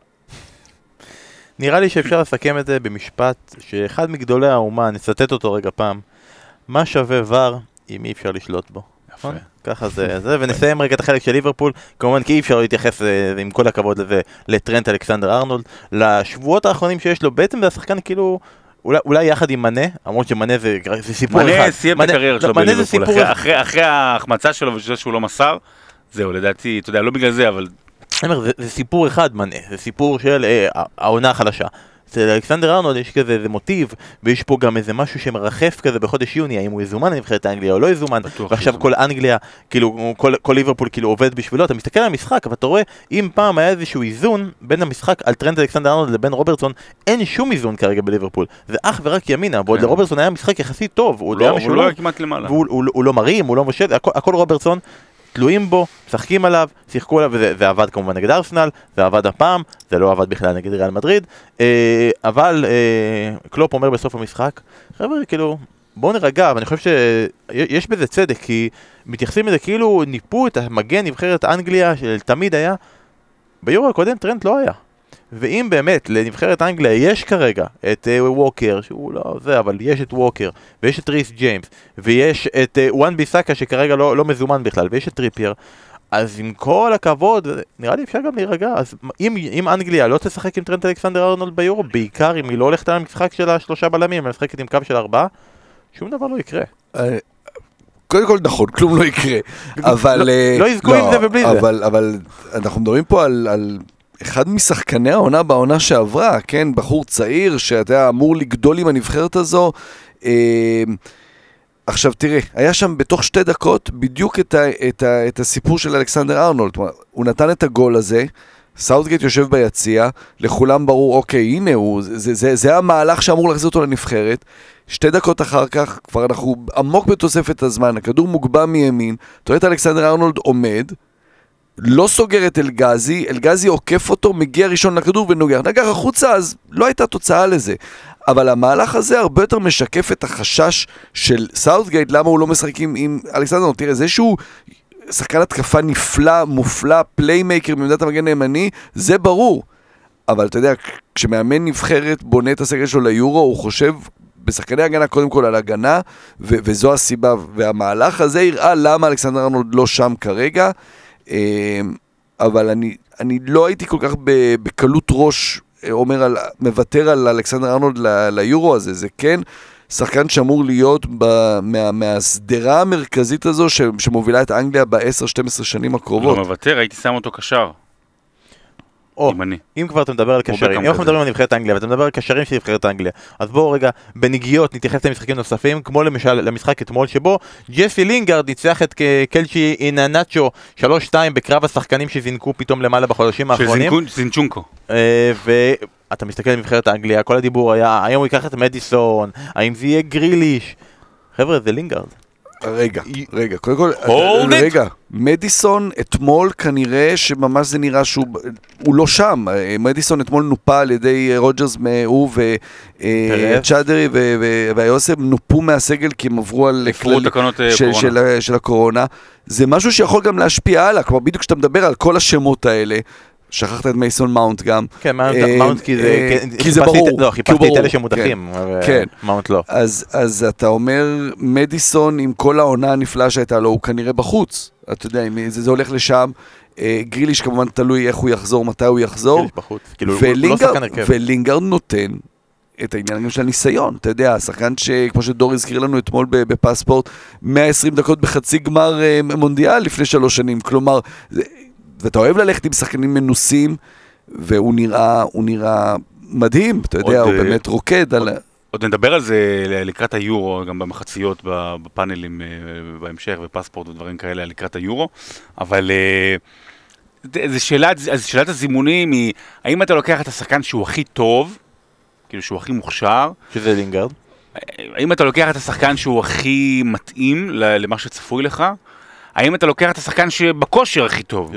נראה לי שאפשר לסכם את זה במשפט, שאחד מגדולי האומה, נצטט אותו רגע פעם, מה שווה ור אם אי אפשר לשלוט בו? יפה. ככה זה, ונסיים רגע את החלק של ליברפול, כמובן כי אי אפשר להתייחס עם כל הכבוד לזה לטרנט אלכסנדר ארנולד, לשבועות האחרונים שיש לו, בעצם זה השחקן כאילו, אולי יחד עם מנה, אמרות שמנה זה סיפור אחד. מנה סיים בקריירה שלו בליברפול, אחרי ההחמצה שלו ושזה שהוא לא מסר, זהו, לדעתי, אתה יודע, לא בגלל זה, אבל... זה סיפור אחד מנה, זה סיפור של העונה החלשה. אצל אלכסנדר ארנולד יש כזה איזה מוטיב, ויש פה גם איזה משהו שמרחף כזה בחודש יוני, האם הוא יזומן לנבחרת האנגליה או לא יזומן, ועכשיו כל אנגליה, כאילו, כל ליברפול כאילו עובד בשבילו, אתה מסתכל על המשחק, אבל אתה רואה, אם פעם היה איזשהו איזון בין המשחק על טרנט אלכסנדר ארנולד לבין רוברטסון, אין שום איזון כרגע בליברפול, זה אך ורק ימינה, ועוד לרוברטסון היה משחק יחסית טוב, הוא לא כמעט למעלה, הוא לא מרים, הוא לא מושל, הכל רוברטסון תלויים בו, משחקים עליו, שיחקו עליו, וזה עבד כמובן נגד ארסנל, זה עבד הפעם, זה לא עבד בכלל נגד ריאל מדריד, אבל קלופ אומר בסוף המשחק, חבר'ה, כאילו, בואו נרגע, ואני חושב שיש בזה צדק, כי מתייחסים לזה כאילו ניפו את המגן נבחרת אנגליה, שתמיד היה, ביורו הקודם טרנט לא היה. ואם באמת לנבחרת אנגליה יש כרגע את ווקר, שהוא לא זה, אבל יש את ווקר, ויש את ריס ג'יימס, ויש את וואן ביסאקה שכרגע לא מזומן בכלל, ויש את טריפייר, אז עם כל הכבוד, נראה לי אפשר גם להירגע, אז אם אנגליה לא תשחק עם טרנט אלכסנדר ארנולד ביורו, בעיקר אם היא לא הולכת על המשחק של 3 בלמים, היא משחקת עם קו של 4, שום דבר לא יקרה. קודם כל נכון, כלום לא יקרה, אבל... לא יזכו עם זה ובלי זה. אבל אנחנו מדברים פה על... אחד משחקני העונה בעונה שעברה, כן, בחור צעיר שאתה אמור לגדול עם הנבחרת הזו. עכשיו תראה, היה שם בתוך 2 דקות בדיוק את הסיפור של אלכסנדר ארנולד. הוא נתן את הגול הזה, סאוטגייט יושב ביציע, לכולם ברור, אוקיי, הנה הוא, זה המהלך שאמור להחזיר אותו לנבחרת. 2 דקות אחר כך, כבר אנחנו עמוק בתוספת הזמן, הכדור מוגבע מימין, תורת אלכסנדר ארנולד עומד, לא סוגר את אלגזי, אלגזי עוקף אותו, מגיע ראשון לכדור ונוגח, נגח החוצה, אז לא הייתה תוצאה לזה. אבל המהלך הזה הרבה יותר משקף את החשש של סאות'גייט, למה הוא לא משחק עם אלכסנדר. תראה, זה שהוא שחקן התקפה נפלא, מופלא, פליימייקר במדינת המגן הימני, זה ברור. אבל אתה יודע, כשמאמן נבחרת בונה את הסגל שלו ליורו, הוא חושב בשחקני הגנה קודם כל על הגנה, וזו הסיבה, והמהלך הזה הראה למה אלכסנדר ארנולד לא שם כרגע. אבל אני לא הייתי כל כך בקלות ראש אומר על, מוותר על אלכסנדר ארנולד ליורו הזה. זה כן שחקן שאמור להיות מהסדרה המרכזית הזו שמובילה את אנגליה ב-10-12 שנים הקרובות. לא מוותר, הייתי שם אותו קשר. או, אם כבר אתה מדבר על קשרים, אם אנחנו מדברים על נבחרת אנגליה, ואתה מדבר על קשרים של נבחרת אנגליה, אז בואו רגע, בנגיעות נתייחס למשחקים נוספים, כמו למשל למשחק אתמול שבו ג'סי לינגארד ניצח את קלצ'י איננאצ'ו 3-2 בקרב השחקנים שזינקו פתאום למעלה בחודשים האחרונים. שזינצ'ונקו. ואתה מסתכל על נבחרת אנגליה, כל הדיבור היה, היום הוא ייקח את מדיסון, האם זה יהיה גריליש. חבר'ה, זה לינגארד. רגע, קודם כל, רגע, מדיסון אתמול כנראה שממש זה נראה שהוא לא שם. מדיסון אתמול נופה על ידי רוג'רס, הוא וצ'אדרי והיוסף נופו מהסגל כי הם עברו על תקנות של הקורונה. זה משהו שיכול גם להשפיע הלאה, כמו בדיוק כשאתה מדבר על כל השמות האלה. שכחת את מייסון מאונט גם. כן, מאונט כי זה ברור. לא, חיפשתי את אלה שמודחים. כן. מאונט לא. אז אתה אומר, מדיסון עם כל העונה הנפלאה שהייתה לו, הוא כנראה בחוץ. אתה יודע, זה הולך לשם. גריליש כמובן תלוי איך הוא יחזור, מתי הוא יחזור. גריליש בחוץ. ולינגארד נותן את העניין גם של הניסיון. אתה יודע, השחקן שכמו שדור הזכיר לנו אתמול בפספורט, 120 דקות בחצי גמר מונדיאל לפני 3 שנים. כלומר, ואתה אוהב ללכת עם שחקנים מנוסים, והוא נראה מדהים, אתה יודע, הוא באמת רוקד על... עוד נדבר על זה לקראת היורו, גם במחציות, בפאנלים בהמשך, ופספורט ודברים כאלה לקראת היורו, אבל שאלת הזימונים היא, האם אתה לוקח את השחקן שהוא הכי טוב, כאילו שהוא הכי מוכשר, שזה לינגארד? האם אתה לוקח את השחקן שהוא הכי מתאים למה שצפוי לך, האם אתה לוקח את השחקן שבכושר הכי טוב?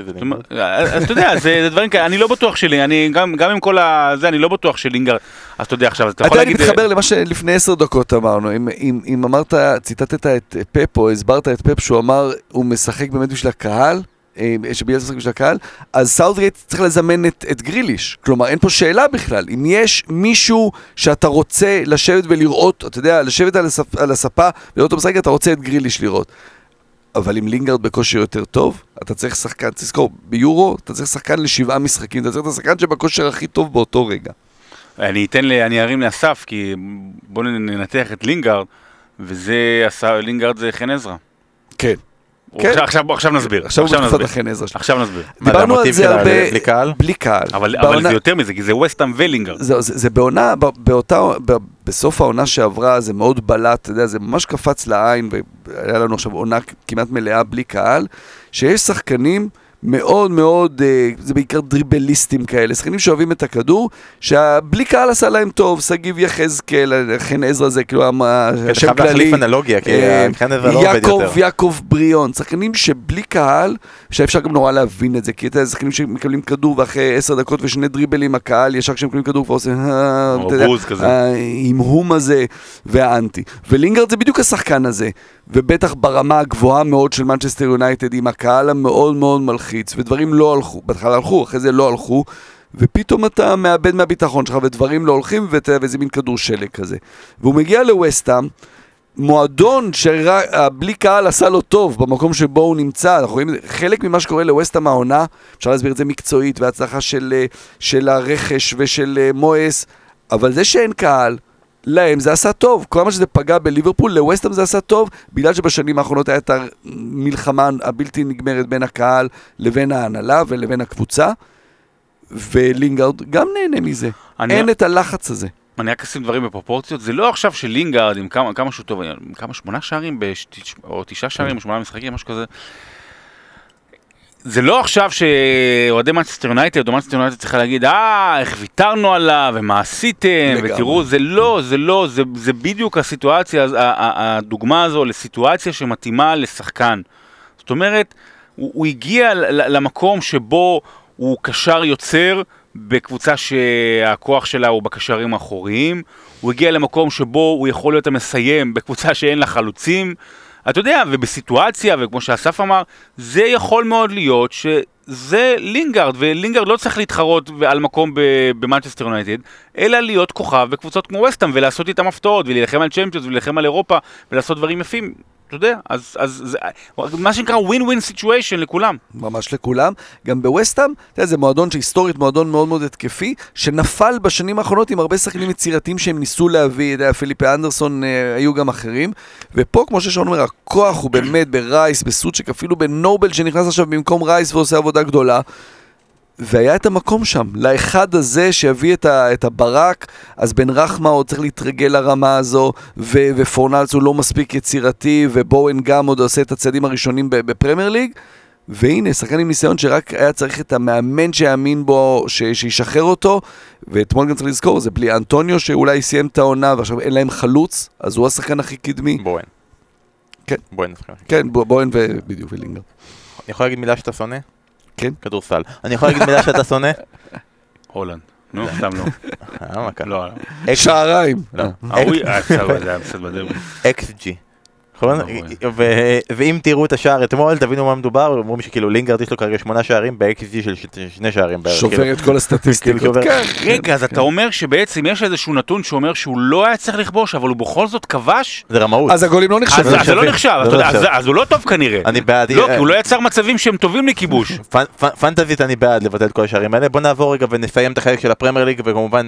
אז אתה יודע, זה דברים כאלה, אני לא בטוח שלי, אני גם עם כל זה, אני לא בטוח שלינגארד, אז אתה יודע עכשיו, אתה יכול להגיד... אתה מתחבר למה שלפני 10 דקות אמרנו, אם אמרת, ציטטת את פפ, או הסברת את פפ, שהוא אמר, הוא משחק באמת בשביל הקהל, שבילס משחק בשביל הקהל, אז סאות'גייט צריך לזמן את גריליש, כלומר, אין פה שאלה בכלל, אם יש מישהו שאתה רוצה לשבת ולראות, אתה יודע, לשבת על הספה, לראות אותו משחק, אתה רוצה את גריליש לראות. אבל עם לינגארד בקושר יותר טוב, אתה צריך שחקן, תזכור, ביורו, אתה צריך שחקן ל7 משחקים, אתה צריך את השחקן שבקושר הכי טוב באותו רגע. אני ארים לאסף, כי בואו ננתח את לינגארד, לינגארד זה חן עזרא. כן. עכשיו נסביר. עכשיו נסביר. דיברנו על זה הרבה בלי קהל. אבל זה יותר מזה, כי זה ווסטהאם ולינגארד. זה בעונה, בסוף העונה שעברה, זה מאוד בלט, אתה יודע, זה ממש קפץ לעין, והיה לנו עכשיו עונה כמעט מלאה בלי קהל, שיש שחקנים מאוד מאוד, זה בעיקר דריבליסטים כאלה, שחקנים שאוהבים את הכדור, שבלי קהל עשה להם טוב, סגיב יחזקאל, חן עזרא זה כאילו השם כללי, יעקב בריאון, שחקנים שבלי קהל, שאפשר גם נורא להבין את זה, כי זה שחקנים שמקבלים כדור, ואחרי 10 דקות ושני דריבלים, הקהל ישר כשמקבלים כדור, ועושה, ההמהום הזה, והאנטי, ולינגארד זה בדיוק השחקן הזה, ובטח ברמה הגבוהה מאוד של מנצ'סטר יונייטד, עם הקהל המאוד מאוד מלחיץ, ודברים לא הלכו, בהתחלה הלכו, אחרי זה לא הלכו, ופתאום אתה מאבד מהביטחון שלך, ודברים לא הולכים, וזה מין כדור שלג כזה. והוא מגיע לווסטהאם, מועדון שבלי קהל עשה לו טוב, במקום שבו הוא נמצא, אנחנו רואים, חלק ממה שקורה לווסטהאם העונה, אפשר להסביר את זה מקצועית, וההצלחה של הרכש ושל מואס, אבל זה שאין קהל, להם זה עשה טוב, כל מה שזה פגע בליברפול, לווסטהאם זה עשה טוב, בגלל שבשנים האחרונות הייתה המלחמה הבלתי נגמרת בין הקהל לבין ההנהלה ולבין הקבוצה, ולינגארד גם נהנה מזה, אין את הלחץ הזה. אני רק אשים דברים בפרופורציות, זה לא עכשיו שלינגארד עם כמה שהוא טוב, כמה 8 שערים, או 9 שערים, או 8 משחקים, משהו כזה, זה לא עכשיו שאוהדי מנצ'סטר יונייטד, או מנצ'סטר יונייטד צריכה להגיד, איך ויתרנו עליו, ומה עשיתם, ותראו, זה לא, זה בדיוק הסיטואציה, הדוגמה הזו לסיטואציה שמתאימה לשחקן. זאת אומרת, הוא הגיע למקום שבו הוא קשר יוצר, בקבוצה שהכוח שלה הוא בקשרים האחוריים, הוא הגיע למקום שבו הוא יכול להיות המסיים בקבוצה שאין לה חלוצים, אתה יודע, ובסיטואציה, וכמו שאסף אמר, זה יכול מאוד להיות שזה לינגארד, ולינגארד לא צריך להתחרות על מקום במנצ'סטר יונייטד, אלא להיות כוכב בקבוצות כמו ווסטהאם, ולעשות איתם הפתעות, ולהילחם על צ'מפיונס, ולהילחם על אירופה, ולעשות דברים יפים. אתה יודע, אז מה שנקרא win-win situation לכולם. ממש לכולם. גם בווסטהאם, אתה יודע, זה מועדון שהיסטורית, מועדון מאוד מאוד התקפי, שנפל בשנים האחרונות עם הרבה שחקנים יצירתיים שהם ניסו להביא, אתה יודע, פיליפה אנדרסון, היו גם אחרים, ופה, כמו ששאון אומר, הכוח הוא באמת ברייס, בסוצ'ק, אפילו בנובל שנכנס עכשיו במקום רייס ועושה עבודה גדולה, והיה את המקום שם, לאחד הזה שהביא את הברק, אז בן רחמה עוד צריך להתרגל לרמה הזו, ופורנלס הוא לא מספיק יצירתי, ובואן גם עוד עושה את הצעדים הראשונים בפרמייר ליג, והנה, שחקן עם ניסיון שרק היה צריך את המאמן שיאמין בו, שישחרר אותו, ואתמול גם צריך לזכור, זה בלי אנטוניו שאולי סיים את העונה, ועכשיו אין להם חלוץ, אז הוא השחקן הכי קדמי. בואן. כן, בואן. כן, בואן ובדיוק ולינגר. אני יכול להגיד מילה שאתה שונא? כן? כדורסל. אני יכול להגיד מילה שאתה שונא? הולנד. נו, סתם לא. למה כאן? לא, לא. שעריים. לא. זה היה בסדר בדבר. XG. ואם תראו את השער אתמול, תבינו מה מדובר, אומרים שכאילו לינגארד יש לו כרגע 8 שערים, ב-XG של 2 שערים. שובר את כל הסטטיסטיקות. רגע, אז אתה אומר שבעצם יש איזשהו נתון שאומר שהוא לא היה צריך לכבוש, אבל הוא בכל זאת כבש? זה רמאות. אז הגולים לא נחשב. אז זה לא נחשב, אז הוא לא טוב כנראה. לא, כי הוא לא יצר מצבים שהם טובים לכיבוש. פנטזית אני בעד לבטל את כל השערים האלה. בוא נעבור רגע ונסיים את החלק של הפרמייר ליג, וכמובן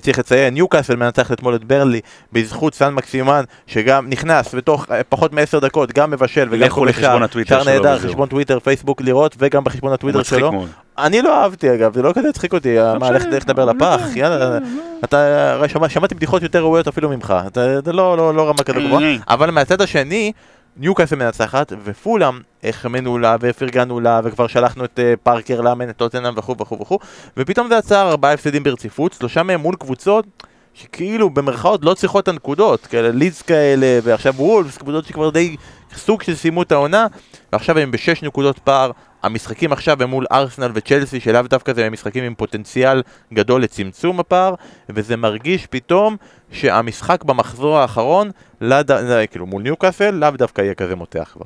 צריך לציין ניוקאסל מנצחת אתמול את ברנלי בזכות סן מקסימן שגם נכנס בתוך פחות מ10 דקות, גם מבשל וגם חולשה, שער נהדר, חשבון טוויטר, פייסבוק לראות, וגם בחשבון הטוויטר שלו. אני לא אהבתי אגב, זה לא כזה צחיק אותי, מה, לך לדבר לפח, יאללה, אתה שמעתי בדיחות יותר ראויות אפילו ממך, זה לא רמה כזה גבוה, אבל מהצד השני, ניוקאסל מנצחת, ופולם החמנו לה, והפרגנו לה, וכבר שלחנו את פארקר לאמן, את טוטנהאם וכו', ופתאום זה עצר 4 הפסדים ברציפות, 3 מהם מול קבוצות, שכאילו במרכאות לא צריכות את הנקודות, כאלה לידס כאלה, ועכשיו וולפס, קבוצות שכבר די סוג של סיימו את העונה, ועכשיו הם ב6 נקודות פער, המשחקים עכשיו הם מול ארסנל וצ'לסי, שלאו דווקא זה משחקים עם פוטנציאל גדול לצמצום הפער, וזה מרגיש פתאום שהמשחק במחזור האחרון, כאילו מול ניוקאסל, לאו דווקא יהיה כזה מותח כבר.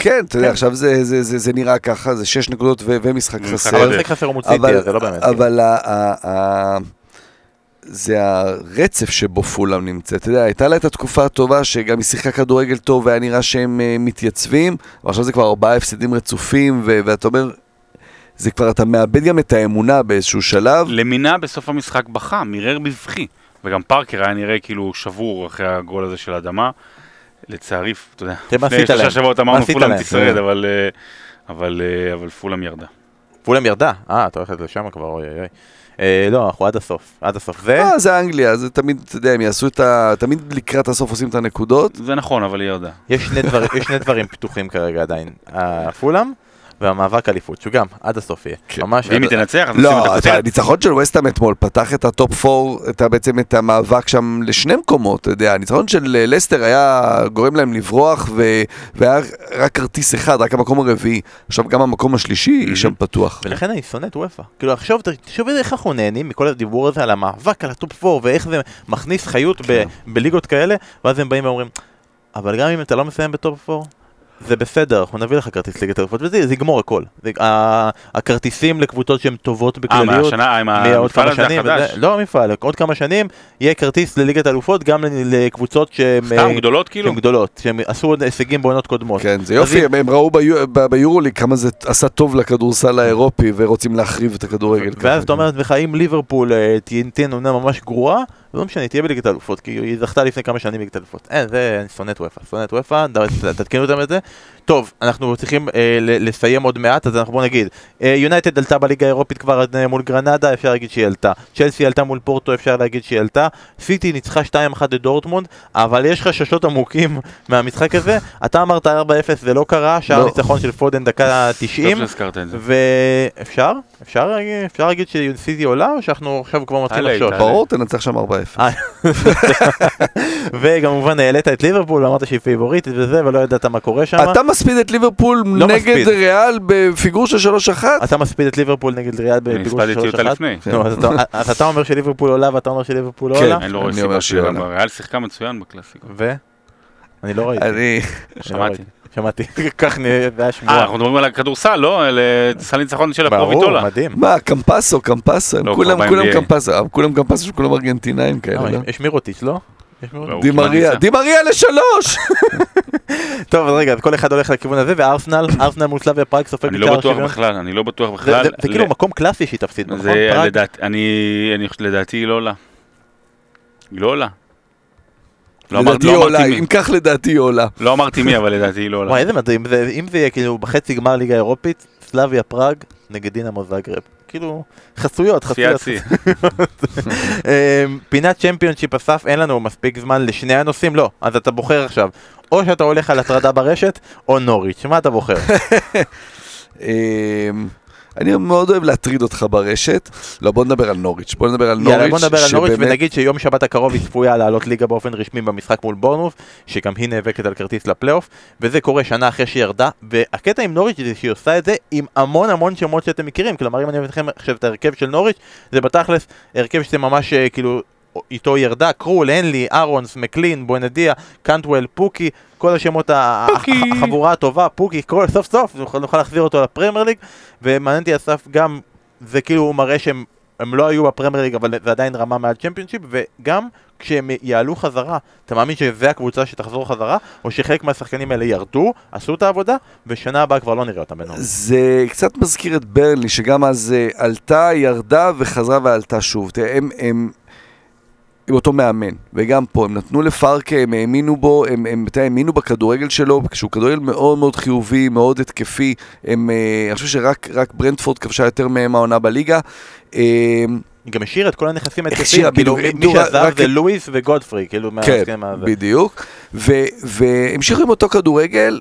כן, אתה יודע, עכשיו זה נראה ככה, זה 6 נקודות ומשחק חסר. משחק חסר הוא מוציא, זה לא באמת. אבל זה הרצף שבו פולם נמצא. אתה יודע, הייתה לה את התקופה הטובה שגם היא שיחקה כדורגל טוב, והיה נראה שהם מתייצבים, ועכשיו זה כבר 4 הפסדים רצופים, ואתה אומר, זה כבר, אתה מאבד גם את האמונה באיזשהו שלב. למינה בסוף המשחק בכה, מירר בבכי. וגם פארקר היה נראה כאילו שבור אחרי הגול הזה של האדמה. לצעריף, אתה יודע, לפני 3 שבועות אמרנו פולם תשרד, אבל פולם ירדה. פולם ירדה? אתה הולכת לשם כבר, אוי אוי אוי. לא, אנחנו עד הסוף, עד הסוף. זה אנגליה, זה תמיד, אתה יודע, הם יעשו את ה... תמיד לקראת הסוף עושים את הנקודות. זה נכון, אבל ירדה. יש שני דברים פתוחים כרגע עדיין. הפולם והמאבק אליפות, שהוא גם עד הסוף יהיה. ואם היא תנצח, לא, הניצחון של ווסטהאם אתמול פתח את הטופ 4, בעצם את המאבק שם לשני מקומות, אתה יודע, הניצחון של לסטר היה גורם להם לברוח, והיה רק כרטיס אחד, רק המקום הרביעי, עכשיו גם המקום השלישי היא שם פתוח. ולכן אני שונאת וופא, כאילו עכשיו, תשוב איך אנחנו נהנים מכל הדיבור הזה על המאבק, על הטופ 4, ואיך זה מכניס חיות בליגות כאלה, ואז הם באים ואומרים, אבל גם אם אתה לא מסיים בטופ 4, זה בסדר, אנחנו נביא לך כרטיס ליגת האלופות, וזה יגמור הכל. הכרטיסים לקבוצות שהן טובות בכלליות, מעוד כמה שנים, לא מפעל, עוד כמה שנים יהיה כרטיס לליגת האלופות גם לקבוצות שהן גדולות, שהן עשו הישגים בעונות קודמות. כן, זה יופי, הם ראו ביורוליג כמה זה עשה טוב לכדורסל האירופי, ורוצים להחריב את הכדורגל. ואז זאת אומרת, אם ליברפול תהיה עונה ממש גרועה, לא משנה, תהיה בליגת האלופות, כי היא זכתה לפני כמה שנים בליגת האלופות. אין, זה שונאת וופא, שונאת וופא, תתקנו אותם את זה. טוב, אנחנו צריכים לסיים עוד מעט, אז אנחנו בוא נגיד, יונייטד עלתה בליגה האירופית כבר מול גרנדה, אפשר להגיד שהיא עלתה. צ'לסי עלתה מול פורטו, אפשר להגיד שהיא עלתה. סיטי ניצחה 2-1 לדורטמונד, אבל יש חששות עמוקים מהמשחק הזה. אתה אמרת 4-0, זה לא קרה, שער ניצחון של פודן דקה 90. ואפשר? אפשר להגיד שסיטי עולה, או שאנחנו עכשיו כבר מתחילים לחשוב? ברור, תנצח שם 4-0. וכמובן העלית את ליברפול, אמרת שהיא פייבוריטית וזה, ולא ידעת מה קורה שם. מספיד את ליברפול נגד ריאל בפיגור של 3-1? אתה מספיד את ליברפול נגד ריאל בפיגור של 3-1? אני מספידתי אותה לפני. אז אתה אומר שליברפול עולה ואתה אומר שליברפול לא עולה? כן, אני לא רואה סיבה שליברפול. ריאל שיחקה מצוין בקלאסיקו. ו? אני לא ראיתי. אני שמעתי. כך נדע שמועה. אנחנו מדברים על הכדורסל, לא? על סל ניצחון של הפרוביטולה. ברור, מדהים. מה, קמפסו, קמפסו. כולם קמפסו, כולם ארגנטינאים כאלה. יש מירוטיץ', לא? דימריה ל3. טוב, אז רגע, כל אחד הולך לכיוון הזה, וארסנל מול סלאביה פראג סופג בצער 7. אני לא בטוח בכלל. זה כאילו מקום קלאסי שהיא תפסיד, נכון? לדעתי היא לא עולה. היא לא עולה. לדעתי עולה, אם כך לדעתי עולה. לא אמרתי מי, אבל לדעתי היא לא עולה. וואי, איזה מדהים, אם זה יהיה כאילו בחצי גמר ליגה אירופית, סלאביה פראג נגד דינמו זאגרב. כאילו, חסויות. פינת צ'מפיונשיפ אסף, אין לנו מספיק זמן לשני הנושאים, לא. אז אתה בוחר עכשיו, או שאתה הולך על הטרדה ברשת, או נוריץ', מה אתה בוחר? אני מאוד אוהב להטריד אותך ברשת. לא, בוא נדבר על נוריץ' ונגיד שיום שבת הקרוב היא צפויה לעלות ליגה באופן רשמי במשחק מול בורנמות', שגם היא נאבקת על כרטיס לפלייאוף, וזה קורה שנה אחרי שהיא ירדה, והקטע עם נוריץ' זה שהיא עושה את זה עם המון המון שמות שאתם מכירים, כלומר אם אני אוהב אתכם עכשיו את ההרכב של נוריץ', זה בתכלס הרכב שאתם ממש כאילו איתו ירדה, קרול, הנלי, ארונס, מקלין, בואנדיה, קנטוול, פוקי, כל השמות, החבורה הטובה, פוקי, קרול, סוף סוף, נוכל להחזיר אותו לפרמייר ליג, ומעניינתי אסף גם, זה כאילו הוא מראה שהם לא היו בפרמייר ליג, אבל זה עדיין רמה מעל צ'מפיונשיפ, וגם כשהם יעלו חזרה, אתה מאמין שזה הקבוצה שתחזור חזרה, או שחלק מהשחקנים האלה ירדו, עשו את העבודה, ושנה הבאה כבר לא נראה אותם בנורא. זה קצת מזכיר את ברלי, שגם אז עלתה, ירדה, וחזרה ועלתה שוב. עם אותו מאמן, וגם פה, הם נתנו לפארק, הם האמינו בו, הם האמינו בכדורגל שלו, כשהוא כדורגל מאוד מאוד חיובי, מאוד התקפי, אני חושב שרק ברנטפורד כבשה יותר מהם העונה בליגה. גם השאיר את כל הנכסים התקפיים, כאילו מי שעזר זה לואיס וגודפרי, כאילו מהסכם הזה. כן, בדיוק, והמשיך עם אותו כדורגל,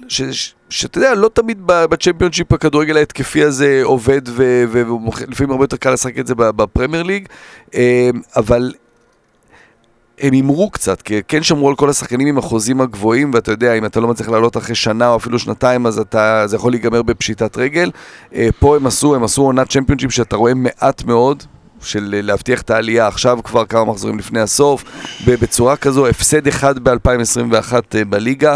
שאתה יודע, לא תמיד בצ'מפיונשיפ הכדורגל ההתקפי הזה עובד, ולפעמים הרבה יותר קל לשחק את זה בפרמייר ליג, אבל הם ימרו קצת, כי כן שמרו על כל השחקנים עם החוזים הגבוהים, ואתה יודע, אם אתה לא מצליח לעלות אחרי שנה או אפילו שנתיים, אז זה יכול להיגמר בפשיטת רגל. פה הם עשו עונת צ'מפיונשיפ שאתה רואה מעט מאוד, של להבטיח את העלייה עכשיו כבר כמה מחזורים לפני הסוף, בצורה כזו, הפסד אחד ב-2021 בליגה,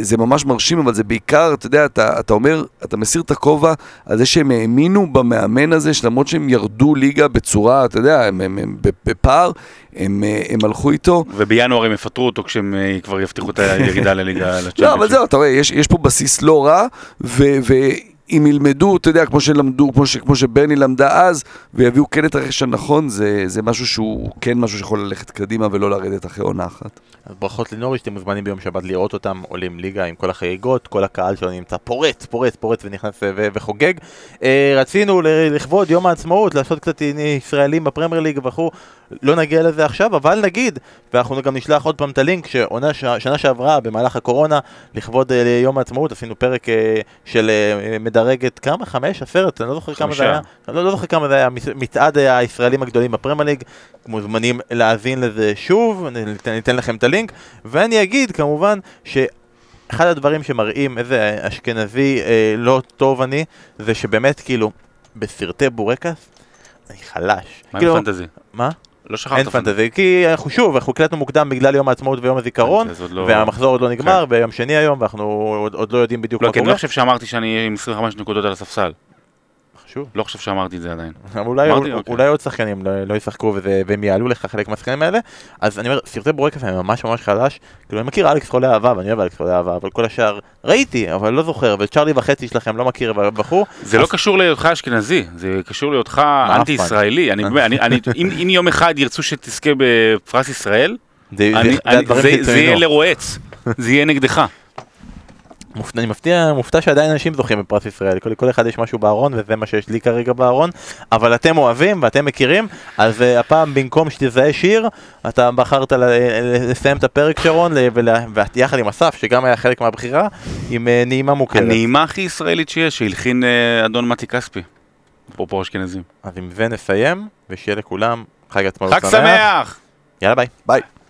זה ממש מרשים, אבל זה בעיקר, אתה יודע, אתה אומר, אתה מסיר את הכובע על זה שהם האמינו במאמן הזה, שלמרות שהם ירדו ליגה בצורה, אתה יודע, הם בפער, הם הלכו איתו. ובינואר הם יפטרו אותו כשהם כבר יבטיחו את הירידה לליגה. לא, אבל זהו, אתה רואה, יש פה בסיס לא רע, אם ילמדו, אתה יודע, כמו שברני למדה אז, ויביאו כן את הרכש הנכון, זה משהו שהוא כן משהו שיכול ללכת קדימה ולא לרדת אחרי עונה אחת. אז ברכות לנוריץ', שאתם מוזמנים ביום שבת לראות אותם עולים ליגה עם כל החגיגות, כל הקהל שלנו נמצא פורץ ונכנס וחוגג. רצינו לכבוד יום העצמאות, לעשות קצת ישראלים בפרמייר ליג וכו', לא נגיע לזה עכשיו, אבל נגיד, ואנחנו גם נשלח עוד פעם את הלינק, שנה שעברה במהלך הקורונה, לכבוד יום העצמאות, עשינו פרק של מדרגת כמה? 5, 10, אני לא זוכר כמה זה היה, מצעד הישראלים הגדולים בפרמייר ליג, מוזמנים להאזין לזה שוב, ניתן לכם את הלינק, ואני אגיד כמובן שאחד הדברים שמראים איזה אשכנזי לא טוב אני, זה שבאמת כאילו בסרטי בורקס, אני חלש. מה עם פנטזי? מה? לא שכחת אין פנטזי, כי אנחנו קלטנו מוקדם בגלל יום העצמאות ויום הזיכרון, והמחזור עוד לא נגמר, ביום שני היום, ואנחנו עוד לא יודעים בדיוק מה קורה. לא, כי אני לא חושב שאמרתי שאני עם 25 נקודות על הספסל. חשוב. לא חושב שאמרתי את זה עדיין. אולי עוד שחקנים לא ישחקו והם יעלו לך חלק מהשחקנים האלה, אז אני אומר, סרטי בורקס הם ממש ממש חלש, כאילו אני מכיר אלכס חולה אהבה, ואני אוהב אלכס חולה אהבה, אבל כל השאר ראיתי, אבל לא זוכר, וצ'רלי וחצי שלכם לא מכיר בחור. זה לא קשור להיותך אשכנזי, זה קשור להיותך אנטי-ישראלי, אם יום אחד ירצו שתזכה בפרס ישראל, זה יהיה לרועץ, זה יהיה נגדך. אני מופתע שעדיין אנשים זוכים בפרס ישראל, כל אחד יש משהו בארון וזה מה שיש לי כרגע בארון, אבל אתם אוהבים ואתם מכירים, אז הפעם במקום שתזהה שיר, אתה בחרת לסיים את הפרק שרון, ויחד עם אסף שגם היה חלק מהבחירה, עם נעימה מוכרת. הנעימה הכי ישראלית שיש, שהלחין אדון מתי כספי, אפרופו אשכנזים. אז עם זה נסיים, ושיהיה לכולם חג עצמאות שמח. חג שמח! יאללה ביי. ביי.